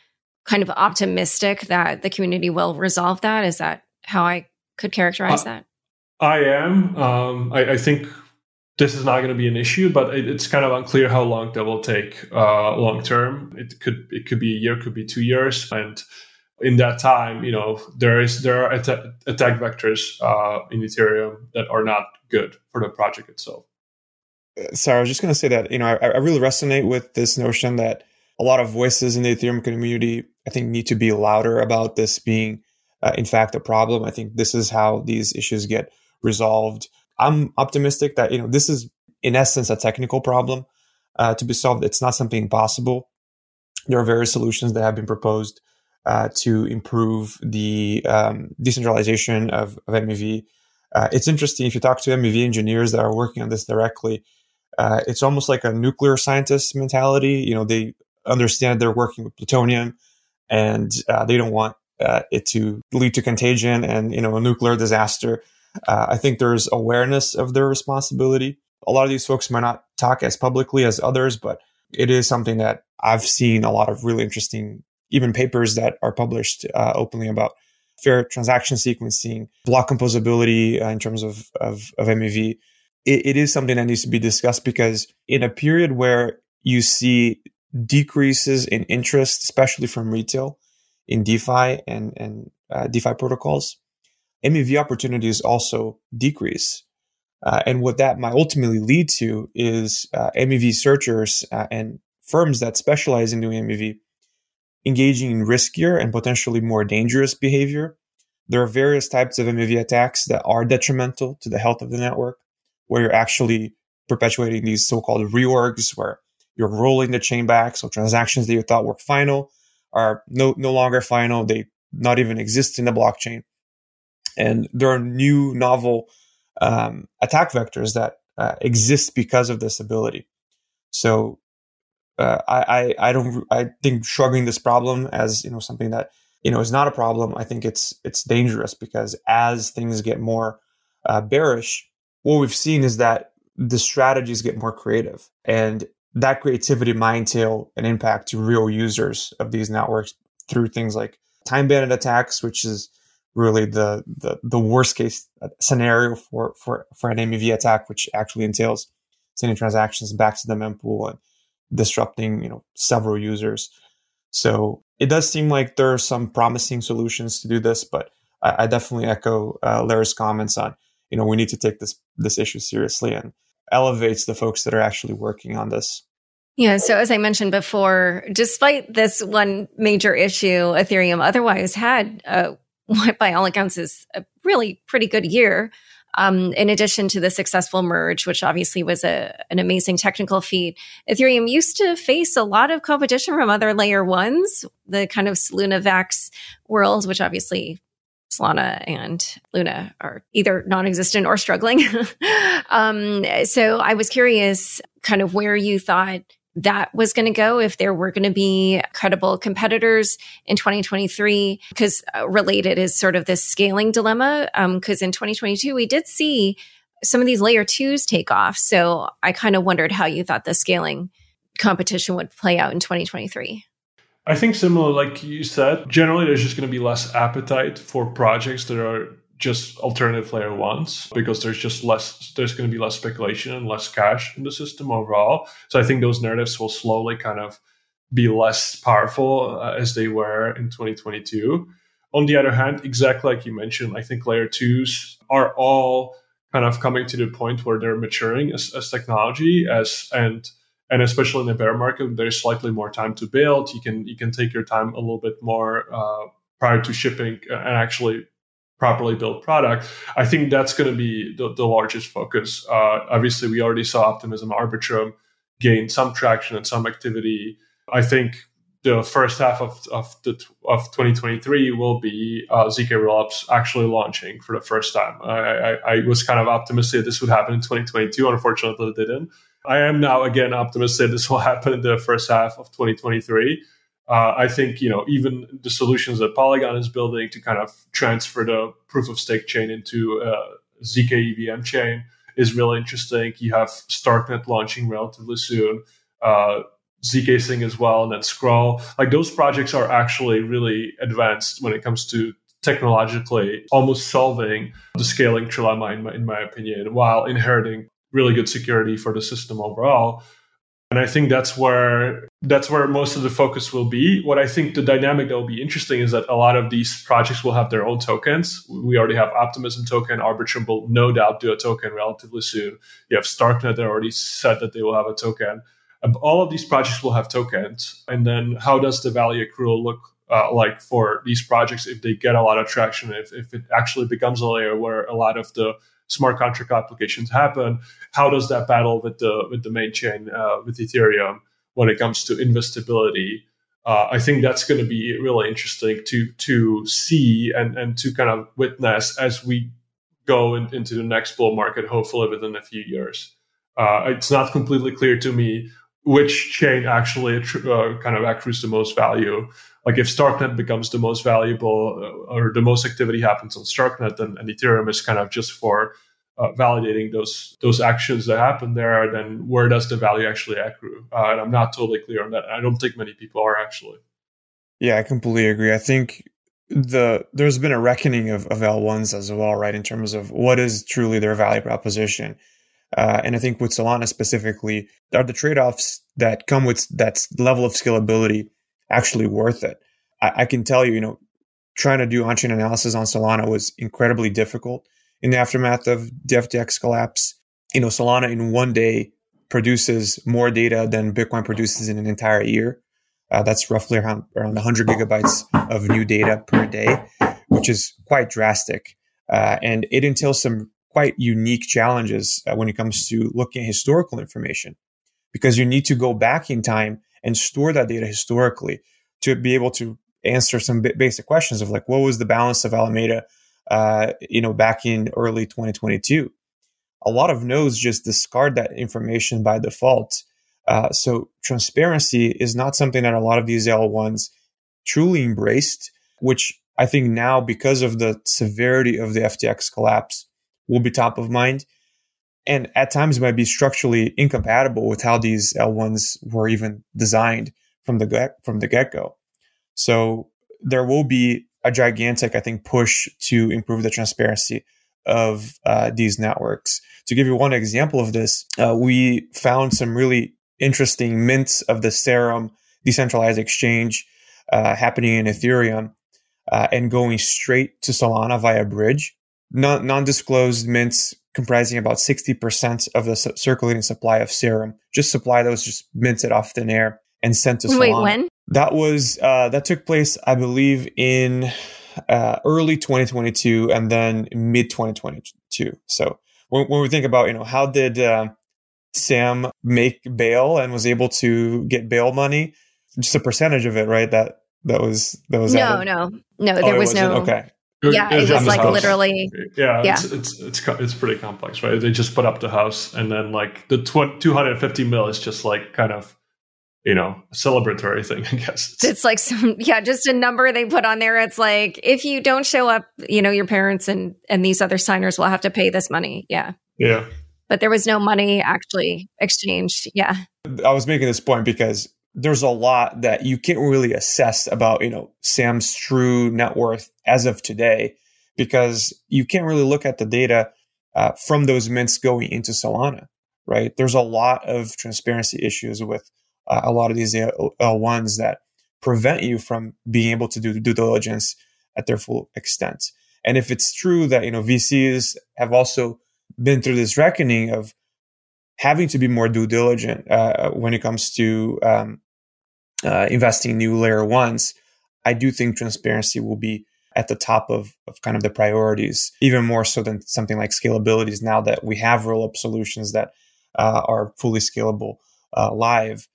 kind of optimistic that the community will resolve that. Is that how I could characterize that? I am. I think this is not going to be an issue, but it's kind of unclear how long that will take long-term. It could be a year, could be 2 years. And in that time, you know, there are attack vectors in Ethereum that are not good for the project itself. Sorry, I was just going to say that, you know, I really resonate with this notion that a lot of voices in the Ethereum community, I think, need to be louder about this being, in fact, a problem. I think this is how these issues get resolved. I'm optimistic that, you know, this is, in essence, a technical problem to be solved. It's not something impossible. There are various solutions that have been proposed to improve the decentralization of MEV. It's interesting, if you talk to MEV engineers that are working on this directly, it's almost like a nuclear scientist mentality. You know, they understand they're working with plutonium and they don't want it to lead to contagion and, you know, a nuclear disaster. I think there's awareness of their responsibility. A lot of these folks might not talk as publicly as others, but it is something that I've seen a lot of really interesting, even papers that are published openly about fair transaction sequencing, block composability in terms of MEV. It is something that needs to be discussed, because in a period where you see decreases in interest, especially from retail in DeFi and DeFi protocols, MEV opportunities also decrease. And what that might ultimately lead to is MEV searchers and firms that specialize in doing MEV engaging in riskier and potentially more dangerous behavior. There are various types of MEV attacks that are detrimental to the health of the network, where you're actually perpetuating these so-called reorgs, where you're rolling the chain back. So transactions that you thought were final are no longer final. They not even exist in the blockchain. And there are new novel attack vectors that exist because of this ability. So I think shrugging this problem as, you know, something that, you know, is not a problem, I think it's dangerous, because as things get more bearish, what we've seen is that the strategies get more creative, and that creativity might entail an impact to real users of these networks through things like time-banded attacks, which is really the worst case scenario for an MEV attack, which actually entails sending transactions back to the mempool and disrupting, several users. So it does seem like there are some promising solutions to do this, but I definitely echo Larry's comments on, we need to take this issue seriously and elevates the folks that are actually working on this. Yeah. So as I mentioned before, despite this one major issue, Ethereum otherwise had, by all accounts, is a really pretty good year. In addition to the successful merge, which obviously was an amazing technical feat, Ethereum used to face a lot of competition from other layer ones, the kind of Lunavax world, which obviously Solana and Luna are either non-existent or struggling. So I was curious kind of where you thought that was going to go, if there were going to be credible competitors in 2023, because related is sort of this scaling dilemma. Because in 2022, we did see some of these layer twos take off. So I kind of wondered how you thought the scaling competition would play out in 2023. I think similar, like you said, generally there's just going to be less appetite for projects that are just alternative layer ones, because there's going to be less speculation and less cash in the system overall. So I think those narratives will slowly kind of be less powerful as they were in 2022. On the other hand, exactly like you mentioned, I think layer twos are all kind of coming to the point where they're maturing as technology, and especially in a bear market, there's slightly more time to build. You can take your time a little bit more prior to shipping and actually properly built product. I think that's going to be the largest focus. Obviously, we already saw Optimism, Arbitrum gain some traction and some activity. I think the first half of 2023 will be ZK rollups actually launching for the first time. I was kind of optimistic that this would happen in 2022. Unfortunately, it didn't. I am now again optimistic this will happen in the first half of 2023. I think, even the solutions that Polygon is building to kind of transfer the proof of stake chain into ZK EVM chain is really interesting. You have Starknet launching relatively soon, ZK Sync as well, and then Scroll. Like, those projects are actually really advanced when it comes to technologically almost solving the scaling trilemma, in my opinion, while inheriting really good security for the system overall. And I think that's where most of the focus will be. What I think the dynamic that will be interesting is that a lot of these projects will have their own tokens. We already have Optimism token. Arbitrum will no doubt do a token relatively soon. You have Starknet that already said that they will have a token. All of these projects will have tokens. And then how does the value accrual look like for these projects if they get a lot of traction, if it actually becomes a layer where a lot of the smart contract applications happen? How does that battle with the main chain, with Ethereum, when it comes to investability? I think that's going to be really interesting to see and to kind of witness as we go into the next bull market, hopefully within a few years. It's not completely clear to me which chain actually kind of accrues the most value. Like, if Starknet becomes the most valuable or the most activity happens on Starknet, and Ethereum is kind of just for validating those actions that happen there, then where does the value actually accrue? And I'm not totally clear on that. I don't think many people are actually. Yeah, I completely agree. I think there's been a reckoning of L1s as well, right? In terms of what is truly their value proposition. And I think with Solana specifically, are the trade-offs that come with that level of scalability actually worth it? I can tell you, trying to do on-chain analysis on Solana was incredibly difficult in the aftermath of the FTX collapse. Solana in one day produces more data than Bitcoin produces in an entire year. That's roughly around 100 gigabytes of new data per day, which is quite drastic. And it entails some quite unique challenges when it comes to looking at historical information, because you need to go back in time and store that data historically to be able to answer some basic questions of, like, what was the balance of Alameda, back in early 2022? A lot of nodes just discard that information by default. So transparency is not something that a lot of these L1s truly embraced, which I think now, because of the severity of the FTX collapse, will be top of mind, and at times might be structurally incompatible with how these L1s were even designed from the get-go. So there will be a gigantic, I think, push to improve the transparency of these networks. To give you one example of this, we found some really interesting mints of the Serum decentralized exchange happening in Ethereum and going straight to Solana via bridge. Non-disclosed mints comprising about 60% of the circulating supply of Serum. Just supply that was just minted off thin air and sent to Solana. Wait, when? That was that took place, I believe, in early 2022 and then mid 2022. So when we think about, you know, how did Sam make bail and was able to get bail money? Just a percentage of it, right? That was no. There was no. Okay. Yeah, it was like literally. Yeah, yeah. It's pretty complex, right? They just put up the house, and then like the 250 mil is just like kind of, you know, a celebratory thing, I guess. It's like some, yeah, just a number they put on there. It's like, if you don't show up, you know, your parents and these other signers will have to pay this money. Yeah. Yeah. But there was no money actually exchanged. Yeah. I was making this point because there's a lot that you can't really assess about, you know, Sam's true net worth as of today, because you can't really look at the data from those mints going into Solana, right? There's a lot of transparency issues with a lot of these L1s that prevent you from being able to do due diligence at their full extent. And if it's true that, you know, VCs have also been through this reckoning of having to be more due diligent when it comes to investing new layer ones, I do think transparency will be at the top of kind of the priorities, even more so than something like scalabilities now that we have roll-up solutions that are fully scalable live.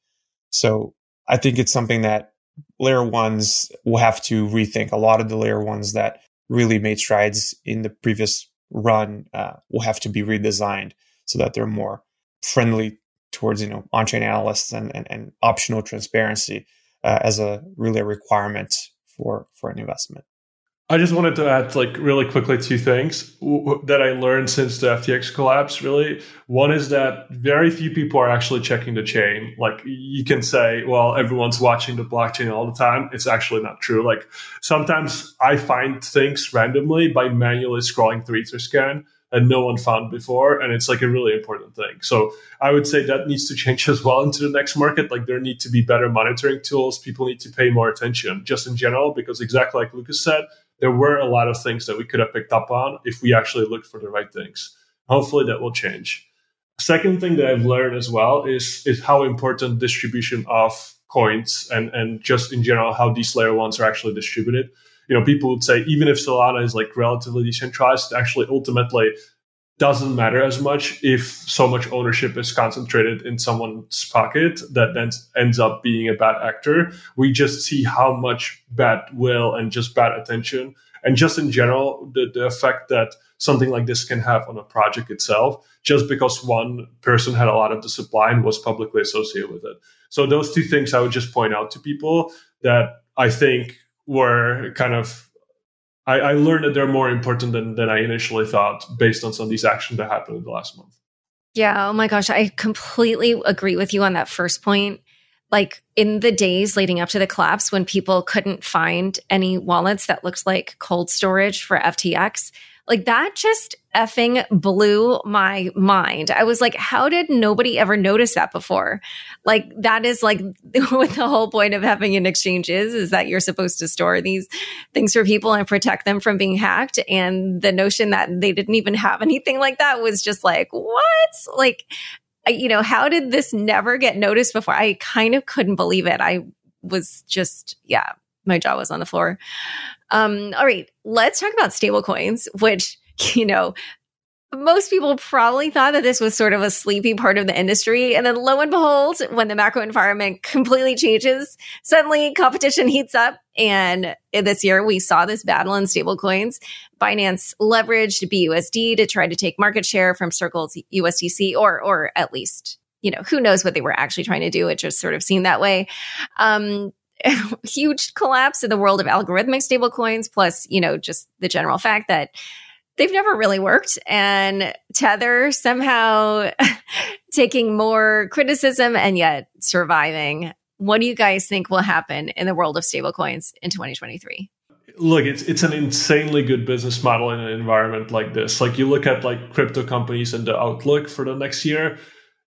So I think it's something that layer ones will have to rethink. A lot of the layer ones that really made strides in the previous run will have to be redesigned so that they're more friendly towards, you know, on-chain analysts and optional transparency as a requirement for an investment. I just wanted to add like really quickly two things that I learned since the FTX collapse, really. One is that very few people are actually checking the chain. Like you can say, well, everyone's watching the blockchain all the time. It's actually not true. Like sometimes I find things randomly by manually scrolling through Etherscan and no one found before. And it's like a really important thing. So I would say that needs to change as well into the next market. Like there need to be better monitoring tools. People need to pay more attention just in general, because exactly like Lucas said, there were a lot of things that we could have picked up on if we actually looked for the right things. Hopefully that will change. Second thing that I've learned as well is how important distribution of coins and just in general, how these layer ones are actually distributed. You know, people would say even if Solana is like relatively decentralized, it actually ultimately doesn't matter as much if so much ownership is concentrated in someone's pocket that then ends up being a bad actor. We just see how much bad will and just bad attention and just in general, the effect that something like this can have on a project itself, just because one person had a lot of the supply and was publicly associated with it. So those two things I would just point out to people that I think were kind of, I learned that they're more important than I initially thought based on some of these actions that happened in the last month. Yeah. Oh my gosh. I completely agree with you on that first point. Like in the days leading up to the collapse, when people couldn't find any wallets that looked like cold storage for FTX, like that just effing blew my mind. I was like, how did nobody ever notice that before? Like that is like what the whole point of having an exchange is that you're supposed to store these things for people and protect them from being hacked. And the notion that they didn't even have anything like that was just like, what? Like, you know, how did this never get noticed before? I kind of couldn't believe it. I was just, yeah, my jaw was on the floor. All right, let's talk about stablecoins, which, you know, most people probably thought that this was sort of a sleepy part of the industry. And then lo and behold, when the macro environment completely changes, suddenly competition heats up. And this year we saw this battle in stablecoins. Binance leveraged BUSD to try to take market share from Circle's USDC, or at least, you know, who knows what they were actually trying to do. It just sort of seemed that way. Huge collapse in the world of algorithmic stablecoins, plus, you know, just the general fact that they've never really worked. And Tether somehow taking more criticism and yet surviving. What do you guys think will happen in the world of stablecoins in 2023? look, it's an insanely good business model in an environment like this. Like, you look at like crypto companies and the outlook for the next year,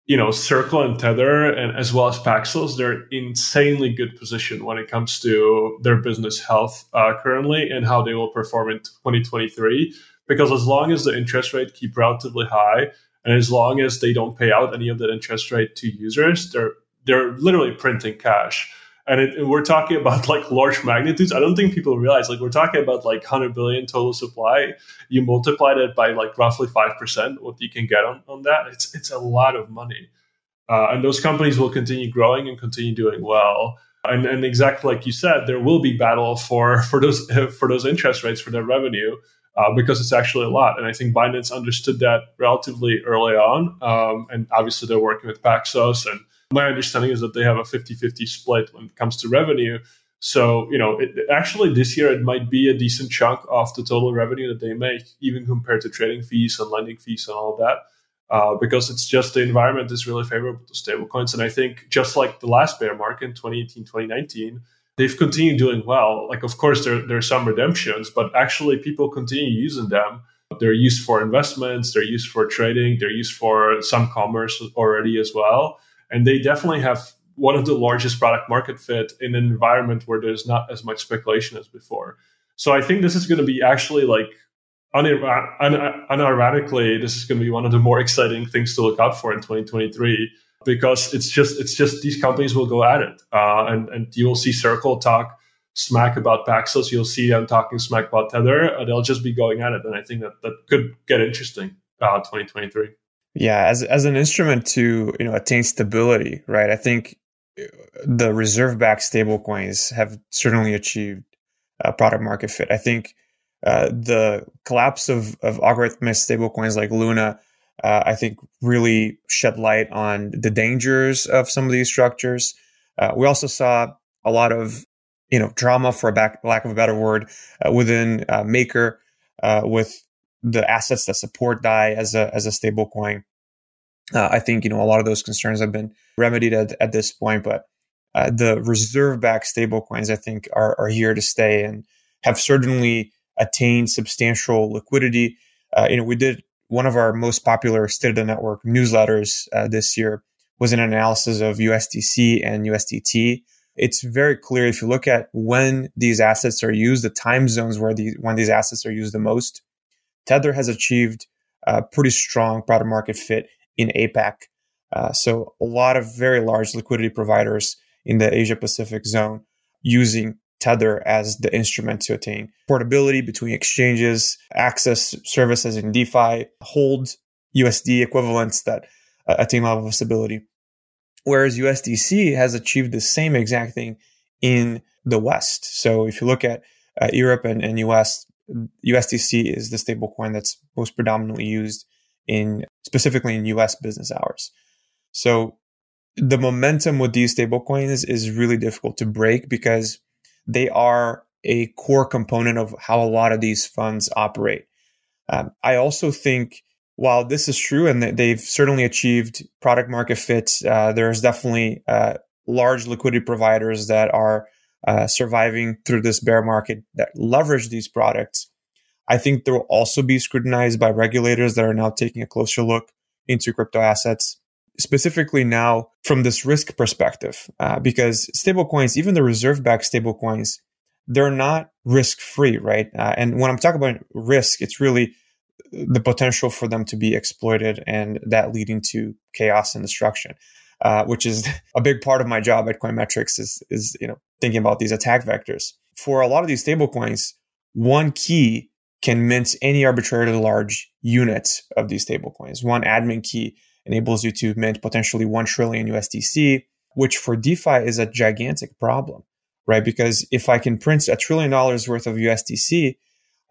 you know, Circle and Tether, and as well as Paxos, they're insanely good position when it comes to their business health currently and how they will perform in 2023. Because as long as the interest rate keep relatively high, and as long as they don't pay out any of that interest rate to users, they're literally printing cash. And we're talking about like large magnitudes. I don't think people realize, like, we're talking about like 100 billion total supply. You multiply that by like roughly 5%, what you can get on that. It's a lot of money. And those companies will continue growing and continue doing well. And exactly like you said, there will be battle for those interest rates, for their revenue, because it's actually a lot. And I think Binance understood that relatively early on. And obviously they're working with Paxos, and my understanding is that they have a 50-50 split when it comes to revenue. So, you know, actually this year, it might be a decent chunk of the total revenue that they make, even compared to trading fees and lending fees and all that, because it's just the environment is really favorable to stablecoins. And I think just like the last bear market in 2018, 2019, they've continued doing well. Like, of course, there are some redemptions, but actually people continue using them. They're used for investments, they're used for trading, they're used for some commerce already as well. And they definitely have one of the largest product market fit in an environment where there's not as much speculation as before. So I think this is going to be actually like, unironically, this is going to be one of the more exciting things to look out for in 2023, because it's just these companies will go at it. And you will see Circle talk smack about Paxos. You'll see them talking smack about Tether. They'll just be going at it. And I think that could get interesting 2023. Yeah, as an instrument to, you know, attain stability, right? I think the reserve-backed stablecoins have certainly achieved product market fit. I think the collapse of algorithmic stablecoins like Luna, I think, really shed light on the dangers of some of these structures. We also saw a lot of, you know, drama, for lack of a better word, within Maker with the assets that support DAI as a stable coin. I think, you know, a lot of those concerns have been remedied at this point, but the reserve-backed stable coins, I think, are here to stay and have certainly attained substantial liquidity. You know, we did one of our most popular State of the Network newsletters this year was an analysis of USDC and USDT. It's very clear if you look at when these assets are used, the time zones when these assets are used the most. Tether has achieved a pretty strong product market fit in APAC. So a lot of very large liquidity providers in the Asia Pacific zone using Tether as the instrument to attain portability between exchanges, access services in DeFi, hold USD equivalents that attain level of stability. Whereas USDC has achieved the same exact thing in the West. So if you look at Europe and US, USDC is the stablecoin that's most predominantly used specifically in US business hours. So the momentum with these stablecoins is really difficult to break because they are a core component of how a lot of these funds operate. I also think while this is true and they've certainly achieved product market fit, there's definitely large liquidity providers that are surviving through this bear market that leverage these products. I think they will also be scrutinized by regulators that are now taking a closer look into crypto assets, specifically now from this risk perspective, because stablecoins, even the reserve-backed stablecoins, they're not risk-free, right? And when I'm talking about risk, it's really the potential for them to be exploited and that leading to chaos and destruction. Which is a big part of my job at Coin Metrics is, you know, thinking about these attack vectors. For a lot of these stablecoins, one key can mint any arbitrarily large unit of these stablecoins. One admin key enables you to mint potentially 1 trillion USDC, which for DeFi is a gigantic problem, right? Because if I can print $1 trillion worth of USDC,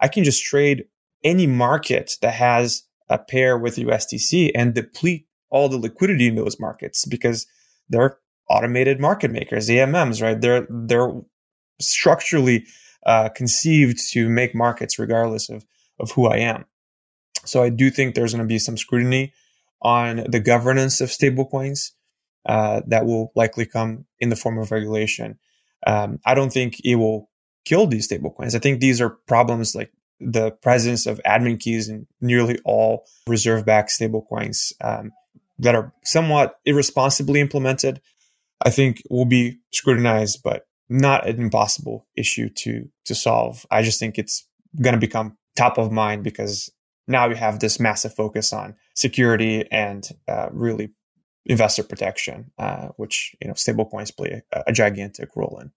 I can just trade any market that has a pair with USDC and deplete all the liquidity in those markets because they're automated market makers, AMMs, right? They're structurally conceived to make markets regardless of who I am. So I do think there's going to be some scrutiny on the governance of stablecoins that will likely come in the form of regulation. I don't think it will kill these stablecoins. I think these are problems like the presence of admin keys in nearly all reserve-backed stablecoins that are somewhat irresponsibly implemented, I think will be scrutinized, but not an impossible issue to solve. I just think it's going to become top of mind because now we have this massive focus on security and really investor protection, which stablecoins play a gigantic role in.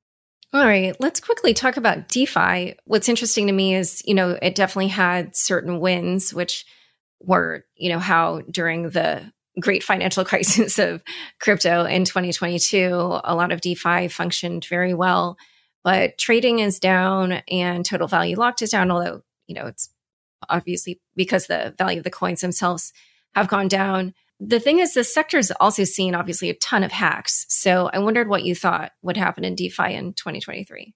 All right, let's quickly talk about DeFi. What's interesting to me is, it definitely had certain wins, which were, how during the great financial crisis of crypto in 2022, a lot of DeFi functioned very well, but trading is down and total value locked is down, although, it's obviously because the value of the coins themselves have gone down. The thing is, the sector's also seen, obviously, a ton of hacks. So I wondered what you thought would happen in DeFi in 2023.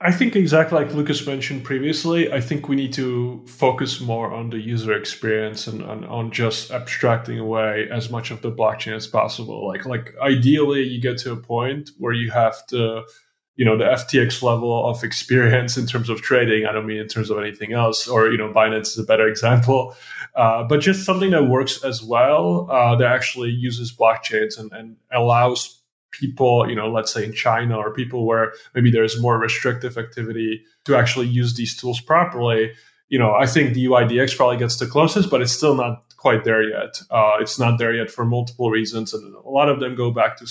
I think exactly like Lucas mentioned previously, I think we need to focus more on the user experience and on just abstracting away as much of the blockchain as possible. Like ideally, you get to a point where you have to, the FTX level of experience in terms of trading. I don't mean in terms of anything else, or, Binance is a better example, but just something that works as well, that actually uses blockchains and allows people, let's say in China, or people where maybe there's more restrictive activity, to actually use these tools properly. I think the UIDX probably gets the closest, but it's still not quite there yet. It's not there yet for multiple reasons. And a lot of them go back to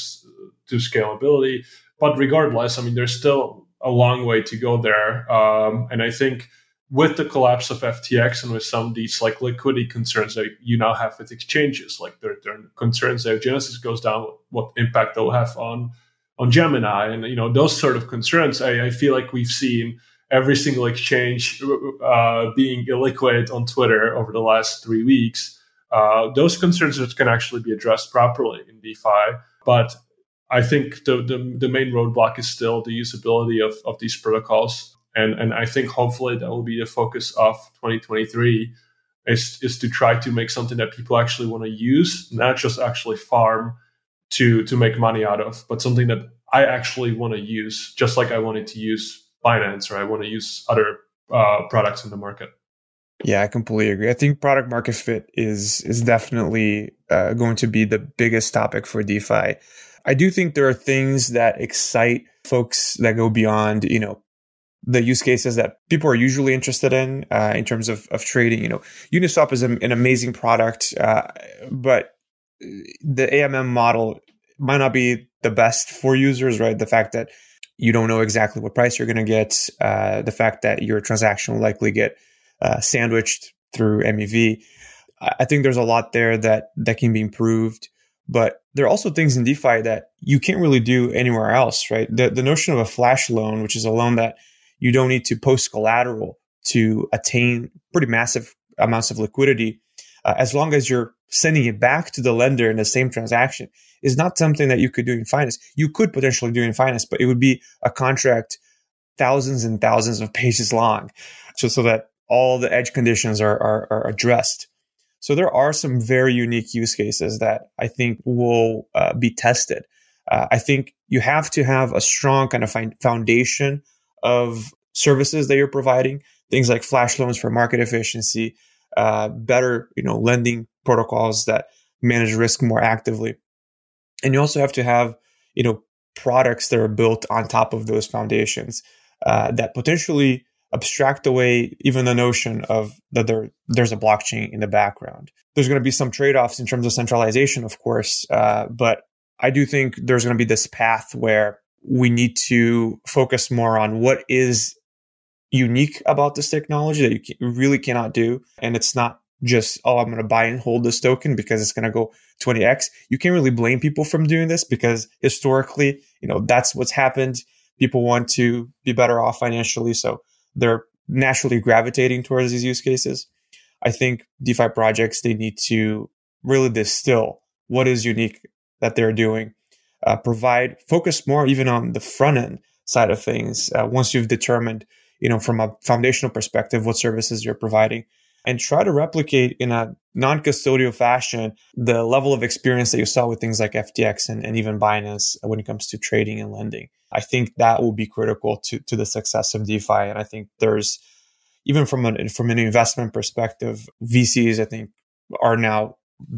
scalability. But regardless, there's still a long way to go there. And I think with the collapse of FTX and with some of these liquidity concerns that you now have with exchanges, there are concerns that if Genesis goes down, what impact they'll have on Gemini. And, those sort of concerns, I feel like we've seen every single exchange being illiquid on Twitter over the last 3 weeks. Those concerns can actually be addressed properly in DeFi. But I think the main roadblock is still the usability of these protocols, and I think hopefully that will be the focus of 2023 is to try to make something that people actually want to use, not just actually farm to make money out of, but something that I actually want to use, just like I wanted to use Binance or I want to use other products in the market. Yeah, I completely agree. I think product market fit is definitely going to be the biggest topic for DeFi. I do think there are things that excite folks that go beyond, the use cases that people are usually interested in terms of trading. Uniswap is an amazing product, but the AMM model might not be the best for users, right? The fact that you don't know exactly what price you're going to get, the fact that your transaction will likely get sandwiched through MEV. I think there's a lot there that can be improved. But there are also things in DeFi that you can't really do anywhere else, right? The notion of a flash loan, which is a loan that you don't need to post collateral to attain pretty massive amounts of liquidity, as long as you're sending it back to the lender in the same transaction, is not something that you could do in finance. You could potentially do in finance, but it would be a contract thousands and thousands of pages long, so that all the edge conditions are addressed. So there are some very unique use cases that I think will be tested. I think you have to have a strong kind of foundation of services that you're providing, things like flash loans for market efficiency, better lending protocols that manage risk more actively. And you also have to have products that are built on top of those foundations that potentially abstract away even the notion of that there's a blockchain in the background. There's going to be some trade-offs in terms of centralization, of course, but I do think there's going to be this path where we need to focus more on what is unique about this technology that you really cannot do. And it's not just, I'm going to buy and hold this token because it's going to go 20x. You can't really blame people from doing this because historically, that's what's happened. People want to be better off financially, so they're naturally gravitating towards these use cases. I think DeFi projects, they need to really distill what is unique that they're doing, focus more even on the front end side of things. Once you've determined, from a foundational perspective, what services you're providing, and try to replicate in a non-custodial fashion, the level of experience that you saw with things like FTX and even Binance when it comes to trading and lending. I think that will be critical to the success of DeFi. And I think there's, even from an investment perspective, VCs, I think, are now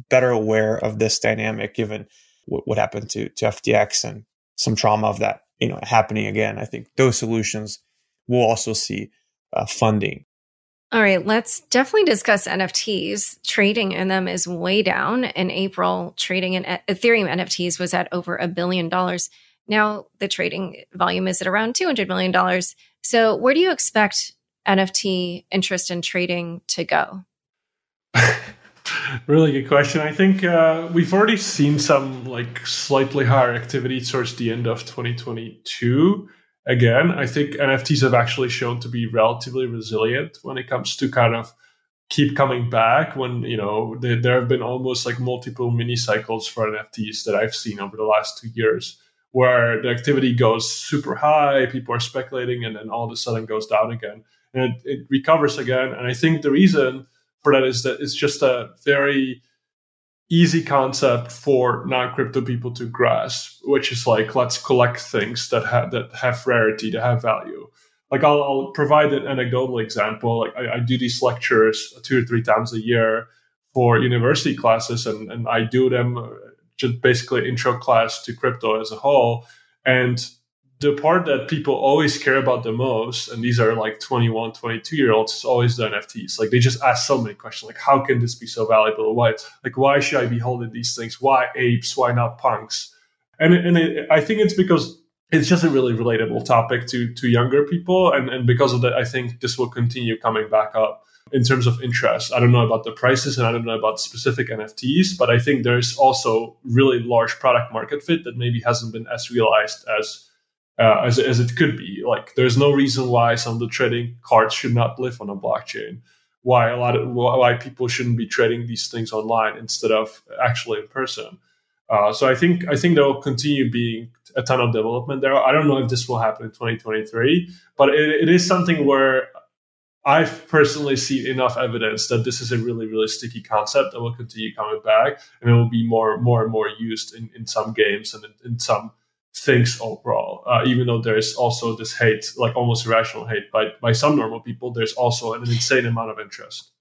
better aware of this dynamic given what happened to FTX and some trauma of that, happening again. I think those solutions will also see funding. All right, let's definitely discuss NFTs. Trading in them is way down. In April, trading in Ethereum NFTs was at over $1 billion. Now the trading volume is at around $200 million. So where do you expect NFT interest in trading to go? Really good question. I think we've already seen some slightly higher activity towards the end of 2022. Again, I think NFTs have actually shown to be relatively resilient when it comes to kind of keep coming back when, there have been almost multiple mini cycles for NFTs that I've seen over the last 2 years where the activity goes super high, people are speculating, and then all of a sudden goes down again. And it recovers again. And I think the reason for that is that it's just a very easy concept for non-crypto people to grasp, which is let's collect things that have rarity, that have value. I'll provide an anecdotal example. I do these lectures 2 or 3 times a year for university classes, and I do them just basically intro class to crypto as a whole. And the part that people always care about the most, and these are 21, 22-year-olds, is always the NFTs. They just ask so many questions, how can this be so valuable? Why, why should I be holding these things? Why apes? Why not punks? And I think it's because it's just a really relatable topic to younger people, and because of that, I think this will continue coming back up in terms of interest. I don't know about the prices, and I don't know about specific NFTs, but I think there's also really large product market fit that maybe hasn't been as realized as it could be. There's no reason why some of the trading cards should not live on a blockchain. Why people shouldn't be trading these things online instead of actually in person. So I think there will continue being a ton of development there. I don't know if this will happen in 2023, but it is something where I've personally seen enough evidence that this is a really, really sticky concept that will continue coming back, and it will be more and more used in some games and in some things overall, even though there is also this hate, almost irrational hate by some normal people, there's also an insane amount of interest.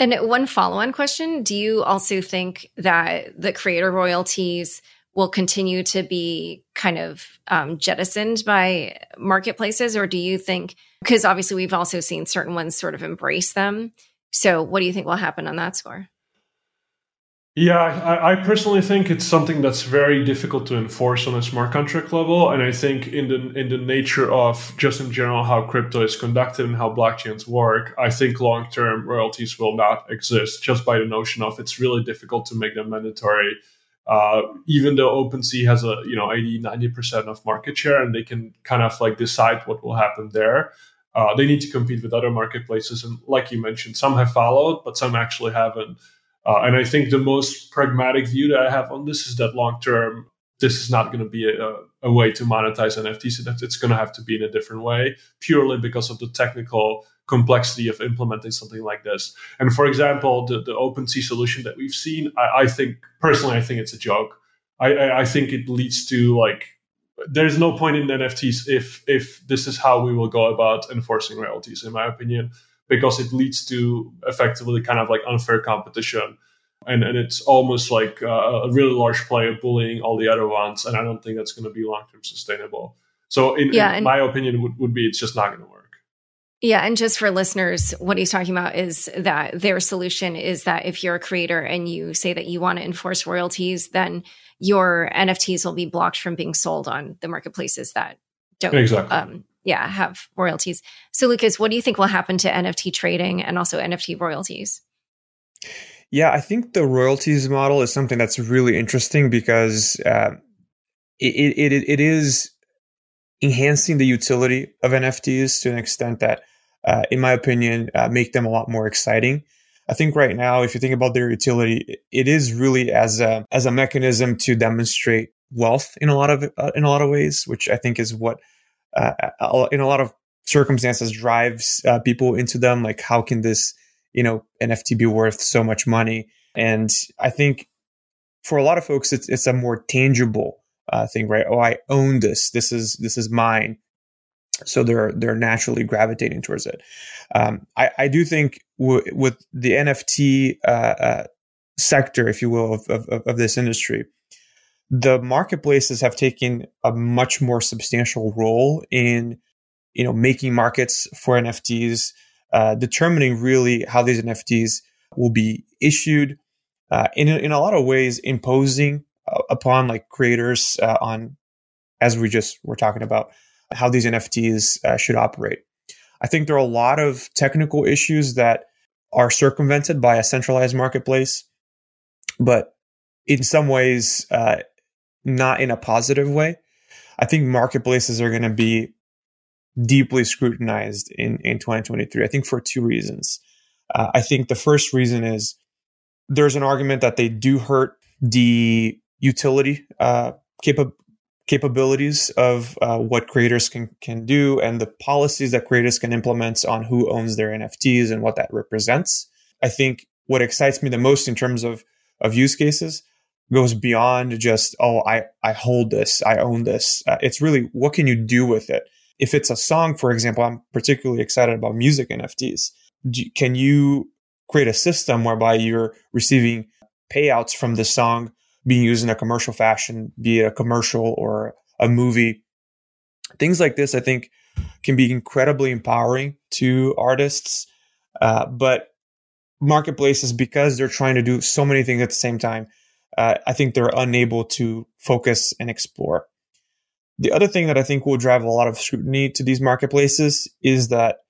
And one follow-on question, do you also think that the creator royalties will continue to be kind of jettisoned by marketplaces? Or do you think, because obviously we've also seen certain ones sort of embrace them. So what do you think will happen on that score? Yeah, I personally think it's something that's very difficult to enforce on a smart contract level. And I think in the nature of just in general how crypto is conducted and how blockchains work, I think long-term royalties will not exist just by the notion of it's really difficult to make them mandatory. Even though OpenSea has 80, 90% of market share and they can kind of decide what will happen there. They need to compete with other marketplaces. And like you mentioned, some have followed, but some actually haven't. And I think the most pragmatic view that I have on this is that long-term, this is not going to be a way to monetize NFTs. That it's going to have to be in a different way, purely because of the technical complexity of implementing something like this. And for example, the OpenSea solution that we've seen, I think it's a joke. I think it leads to there's no point in NFTs if this is how we will go about enforcing royalties, in my opinion, because it leads to effectively kind of unfair competition. And it's almost a really large player bullying all the other ones. And I don't think that's going to be long-term sustainable. So in my opinion, would be it's just not going to work. Yeah. And just for listeners, what he's talking about is that their solution is that if you're a creator and you say that you want to enforce royalties, then your NFTs will be blocked from being sold on the marketplaces that don't. Exactly. Have royalties. So Lucas, what do you think will happen to NFT trading and also NFT royalties? Yeah, I think the royalties model is something that's really interesting because it is enhancing the utility of NFTs to an extent that, in my opinion, make them a lot more exciting. I think right now, if you think about their utility, it is really as a mechanism to demonstrate wealth in a lot of ways, which I think is what in a lot of circumstances drives people into them. How can this you know, NFT be worth so much money? And I think for a lot of folks, it's a more tangible thing, right? Oh, I own this. This is mine. So they're naturally gravitating towards it. I do think with the NFT sector, if you will, of this industry, the marketplaces have taken a much more substantial role in, you know, making markets for NFTs, determining really how these NFTs will be issued, in a lot of ways imposing upon like creators on, as we just were talking about, how these NFTs should operate. I think there are a lot of technical issues that are circumvented by a centralized marketplace, but in some ways, not in a positive way. I think marketplaces are going to be deeply scrutinized in 2023, I think for two reasons. I think the first reason is there's an argument that they do hurt the utility capabilities of what creators can do and the policies that creators can implement on who owns their NFTs and what that represents. I think what excites me the most in terms of use cases goes beyond just, oh, I hold this, I own this. It's really, what can you do with it? If it's a song, for example, I'm particularly excited about music NFTs. Can you create a system whereby you're receiving payouts from the song being used in a commercial fashion, be it a commercial or a movie? Things like this, I think, can be incredibly empowering to artists. But marketplaces, because they're trying to do so many things at the same time, I think they're unable to focus and explore. The other thing that I think will drive a lot of scrutiny to these marketplaces is that,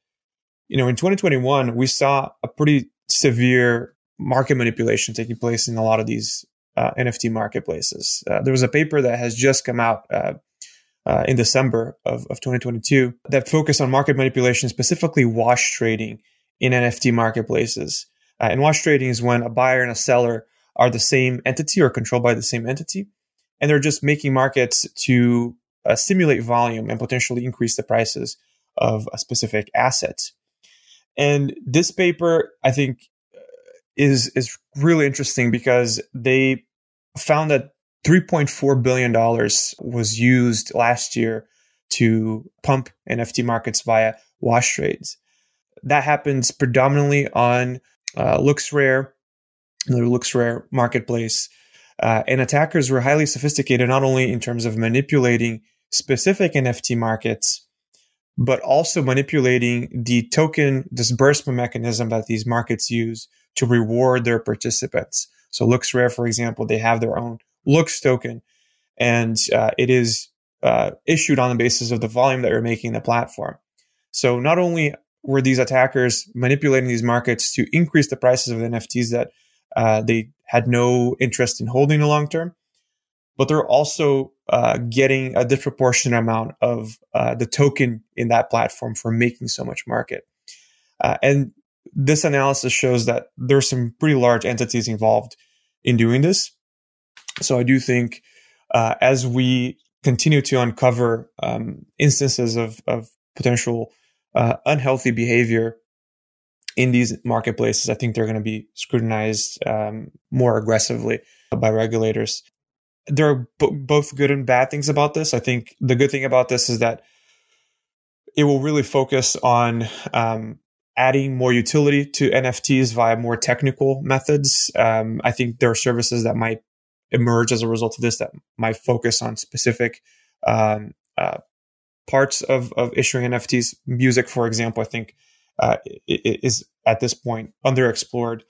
you know, in 2021, we saw a pretty severe market manipulation taking place in a lot of these NFT marketplaces. There was a paper that has just come out in December of 2022 that focused on market manipulation, specifically wash trading in NFT marketplaces. And wash trading is when a buyer and a seller are the same entity or controlled by the same entity, and they're just making markets to simulate volume and potentially increase the prices of a specific asset. And this paper, I think, is really interesting because they found that $3.4 billion was used last year to pump NFT markets via wash trades. That happens predominantly on LooksRare, the LooksRare marketplace. And attackers were highly sophisticated, not only in terms of manipulating specific NFT markets, but also manipulating the token disbursement mechanism that these markets use to reward their participants. So LooksRare, for example, they have their own Looks token, and it is issued on the basis of the volume that you're making in the platform. So not only were these attackers manipulating these markets to increase the prices of the NFTs that they had no interest in holding in the long term, but they're also getting a disproportionate amount of the token in that platform for making so much market. And this analysis shows that there are some pretty large entities involved in doing this. So I do think as we continue to uncover instances of potential unhealthy behavior in these marketplaces, I think they're going to be scrutinized more aggressively by regulators. There are both good and bad things about this. I think the good thing about this is that it will really focus on adding more utility to NFTs via more technical methods. I think there are services that might emerge as a result of this that might focus on specific parts of issuing NFTs. Music, for example, I think it is at this point underexplored,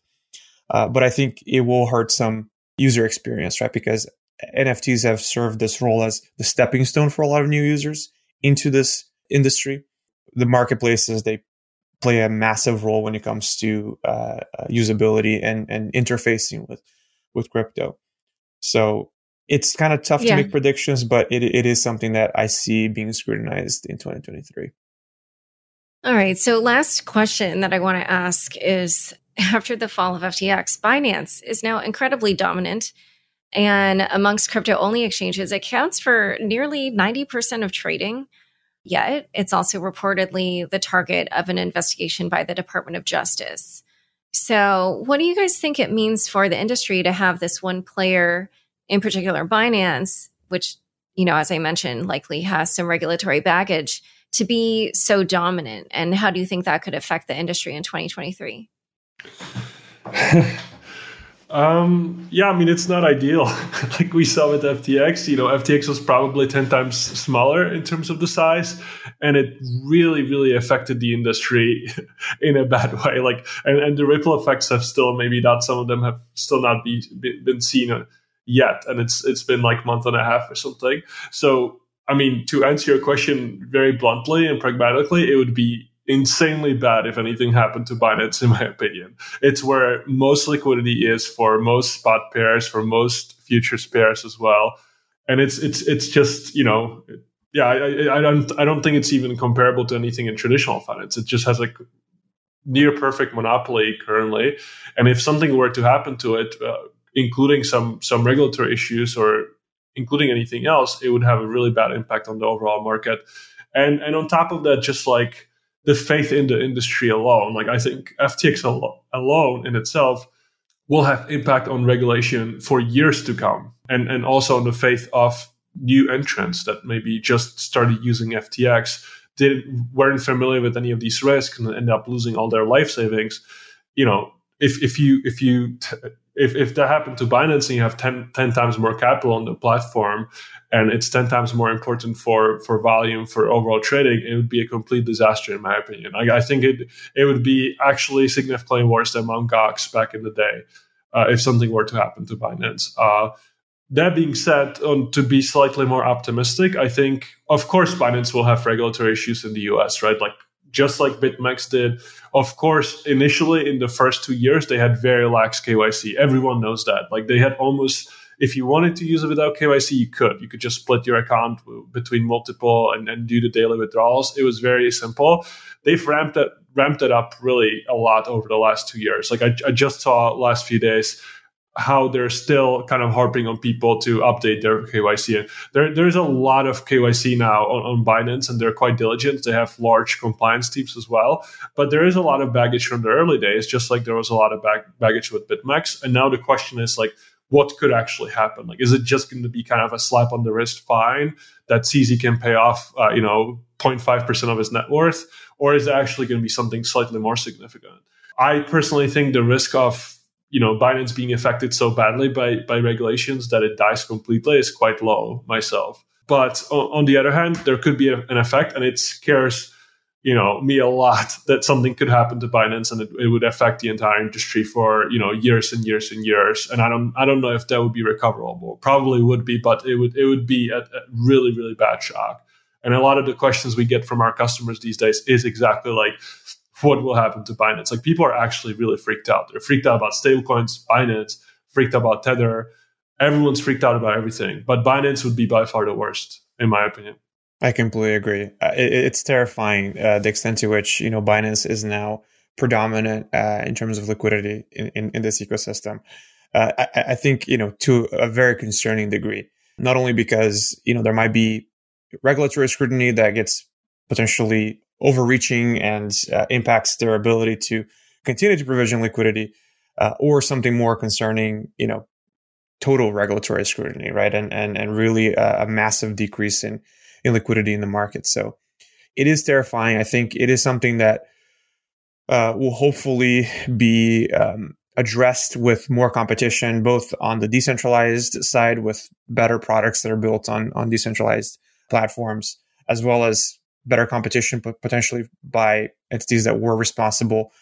but I think it will hurt some user experience, right? Because NFTs have served this role as the stepping stone for a lot of new users into this industry. The marketplaces, they play a massive role when it comes to usability and interfacing with crypto. So it's kind of tough to make predictions, but it is something that I see being scrutinized in 2023. All right. So last question that I want to ask is, after the fall of FTX, Binance is now incredibly dominant. And amongst crypto-only exchanges, it accounts for nearly 90% of trading. Yet it's also reportedly the target of an investigation by the Department of Justice. So what do you guys think it means for the industry to have this one player, in particular Binance, which, you know, as I mentioned, likely has some regulatory baggage, to be so dominant? And how do you think that could affect the industry in 2023? Yeah, I mean, it's not ideal. Like we saw with FTX, you know, FTX was probably 10 times smaller in terms of the size, and it really, really affected the industry in a bad way. Like, and the ripple effects have still, maybe not, some of them have still not been seen yet. And it's been like month and a half or something. So, I mean, to answer your question very bluntly and pragmatically, it would be insanely bad if anything happened to Binance, in my opinion. It's where most liquidity is for most spot pairs, for most futures pairs as well, and it's just, you know, yeah, I don't think it's even comparable to anything in traditional finance. It just has a near perfect monopoly currently, and if something were to happen to it, including some regulatory issues or including anything else, it would have a really bad impact on the overall market, and on top of that, just like the faith in the industry alone. Like, I think FTX alone in itself will have impact on regulation for years to come, and also on the faith of new entrants that maybe just started using FTX, weren't familiar with any of these risks, and end up losing all their life savings. You know, if that happened to Binance and you have 10 times more capital on the platform, and it's 10 times more important for volume, for overall trading, it would be a complete disaster, in my opinion. I think it would be actually significantly worse than Mt. Gox back in the day if something were to happen to Binance. That being said, to be slightly more optimistic, I think, of course, Binance will have regulatory issues in the US, right? Like, just like BitMEX did. Of course, initially in the first 2 years, they had very lax KYC. Everyone knows that. Like, they had almost, if you wanted to use it without KYC, you could. You could just split your account between multiple and do the daily withdrawals. It was very simple. They've ramped it up really a lot over the last 2 years. Like, I just saw last few days how they're still kind of harping on people to update their KYC. And there's a lot of KYC now on Binance, and they're quite diligent. They have large compliance teams as well. But there is a lot of baggage from the early days, just like there was a lot of baggage with BitMEX. And now the question is, like, what could actually happen? Like, is it just going to be kind of a slap on the wrist fine that CZ can pay off, 0.5% of his net worth? Or is it actually going to be something slightly more significant? I personally think the risk of, you know, Binance being affected so badly by regulations that it dies completely is quite low myself. But on the other hand, there could be an effect, and it scares, you know, me a lot that something could happen to Binance and it would affect the entire industry for, you know, years and years and years. And I don't know if that would be recoverable. Probably would be, but it would be a really, really bad shock. And a lot of the questions we get from our customers these days is exactly like, what will happen to Binance? Like, people are actually really freaked out. They're freaked out about stablecoins, Binance, freaked out about Tether. Everyone's freaked out about everything. But Binance would be by far the worst, in my opinion. I completely agree. It's terrifying, the extent to which, you know, Binance is now predominant in terms of liquidity in this ecosystem. I think, you know, to a very concerning degree, not only because, you know, there might be regulatory scrutiny that gets potentially overreaching and impacts their ability to continue to provision liquidity, or something more concerning, you know, total regulatory scrutiny, right? And really a massive decrease in liquidity in the market. So it is terrifying. I think it is something that will hopefully be addressed with more competition, both on the decentralized side with better products that are built on decentralized platforms, as well as better competition, but potentially by entities that were responsible,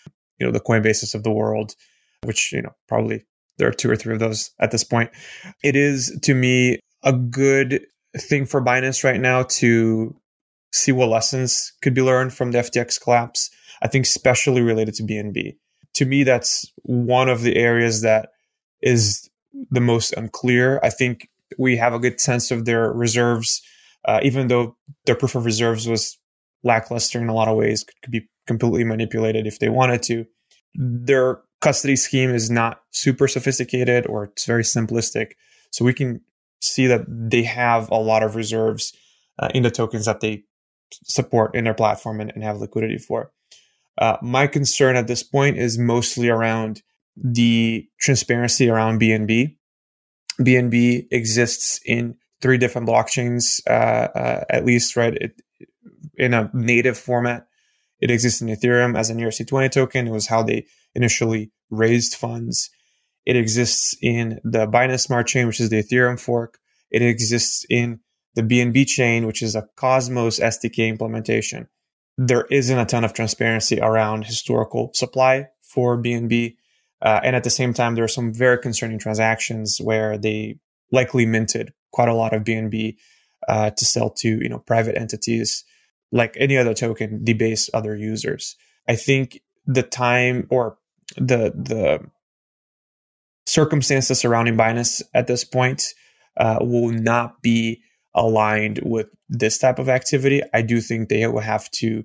you know, the Coinbases of the world, which, you know, probably there are 2 or 3 of those at this point. It is, to me, a good thing for Binance right now to see what lessons could be learned from the FTX collapse, I think, especially related to BNB. To me, that's one of the areas that is the most unclear. I think we have a good sense of their reserves, even though their proof of reserves was lackluster in a lot of ways, could be completely manipulated if they wanted to. Their custody scheme is not super sophisticated, or it's very simplistic. So we can see that they have a lot of reserves in the tokens that they support in their platform and have liquidity for. My concern at this point is mostly around the transparency around BNB. BNB exists in three different blockchains, at least, right? It, in a native format, it exists in Ethereum as an ERC20 token. It was how they initially raised funds. It exists in the Binance Smart Chain, which is the Ethereum fork. It exists in the BNB chain, which is a Cosmos SDK implementation. There isn't a ton of transparency around historical supply for BNB. And at the same time, there are some very concerning transactions where they likely minted quite a lot of BNB to sell to, you know, private entities, like any other token, debase other users. I think the time or the circumstances surrounding Binance at this point will not be aligned with this type of activity. I do think they will have to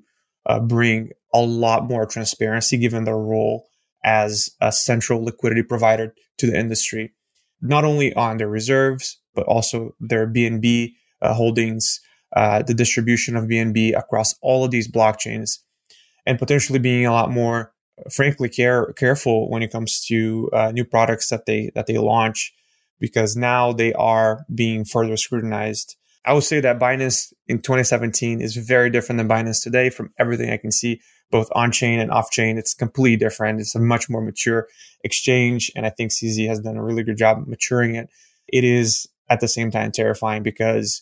bring a lot more transparency given their role as a central liquidity provider to the industry, not only on their reserves, but also their BNB holdings, the distribution of BNB across all of these blockchains, and potentially being a lot more, frankly, careful when it comes to new products that they launch, because now they are being further scrutinized. I would say that Binance in 2017 is very different than Binance today from everything I can see, both on-chain and off-chain. It's completely different. It's a much more mature exchange, and I think CZ has done a really good job maturing it. It is, at the same time, terrifying because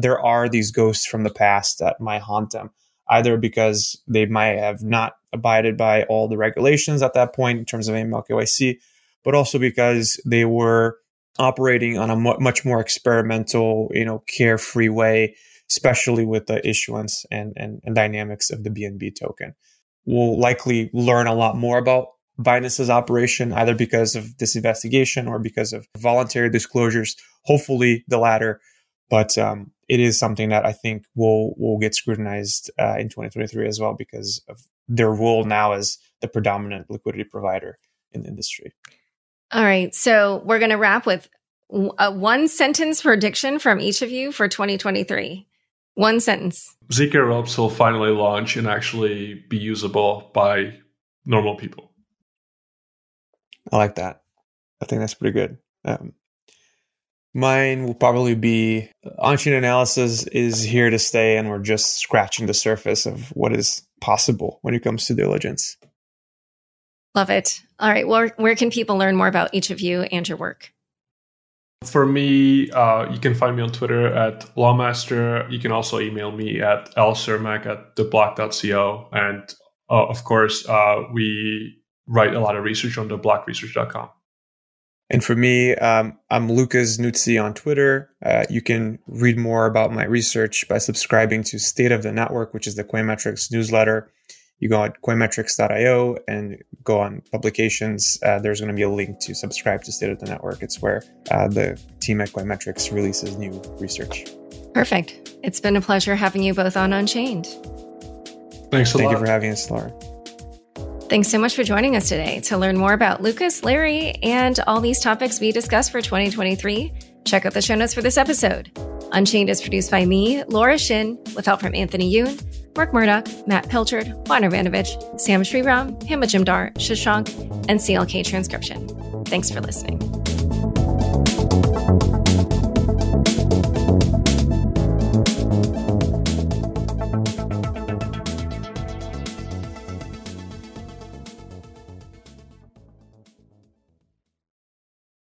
there are these ghosts from the past that might haunt them, either because they might have not abided by all the regulations at that point in terms of AML KYC, but also because they were operating on a much more experimental, carefree way, especially with the issuance and dynamics of the BNB token. We'll likely learn a lot more about Binance's operation, either because of this investigation or because of voluntary disclosures, hopefully the latter. But it is something that I think will get scrutinized in 2023 as well, because of their role now as the predominant liquidity provider in the industry. All right. So we're going to wrap with a one sentence prediction from each of you for 2023. One sentence. Zk and Robs will finally launch and actually be usable by normal people. I like that. I think that's pretty good. Mine will probably be on-chain analysis is here to stay, and we're just scratching the surface of what is possible when it comes to diligence. Love it. All right. Well, where can people learn more about each of you and your work? For me, you can find me on Twitter at Lawmaster. You can also email me at lcermak@theblock.co. And of course, we write a lot of research on theblockresearch.com. And for me, I'm Lucas Nuzzi on Twitter. You can read more about my research by subscribing to State of the Network, which is the Coin Metrics newsletter. You go on coinmetrics.io and go on publications. There's going to be a link to subscribe to State of the Network. It's where the team at Coin Metrics releases new research. Perfect. It's been a pleasure having you both on Unchained. Thanks a lot. Thank you for having us, Laura. Thanks so much for joining us today. To learn more about Lucas, Larry, and all these topics we discussed for 2023, check out the show notes for this episode. Unchained is produced by me, Laura Shin, with help from Anthony Yoon, Mark Murdoch, Matt Pilchard, Juan Ivanovich, Sam Shriram, Hima Jimdar, Shashank, and CLK Transcription. Thanks for listening.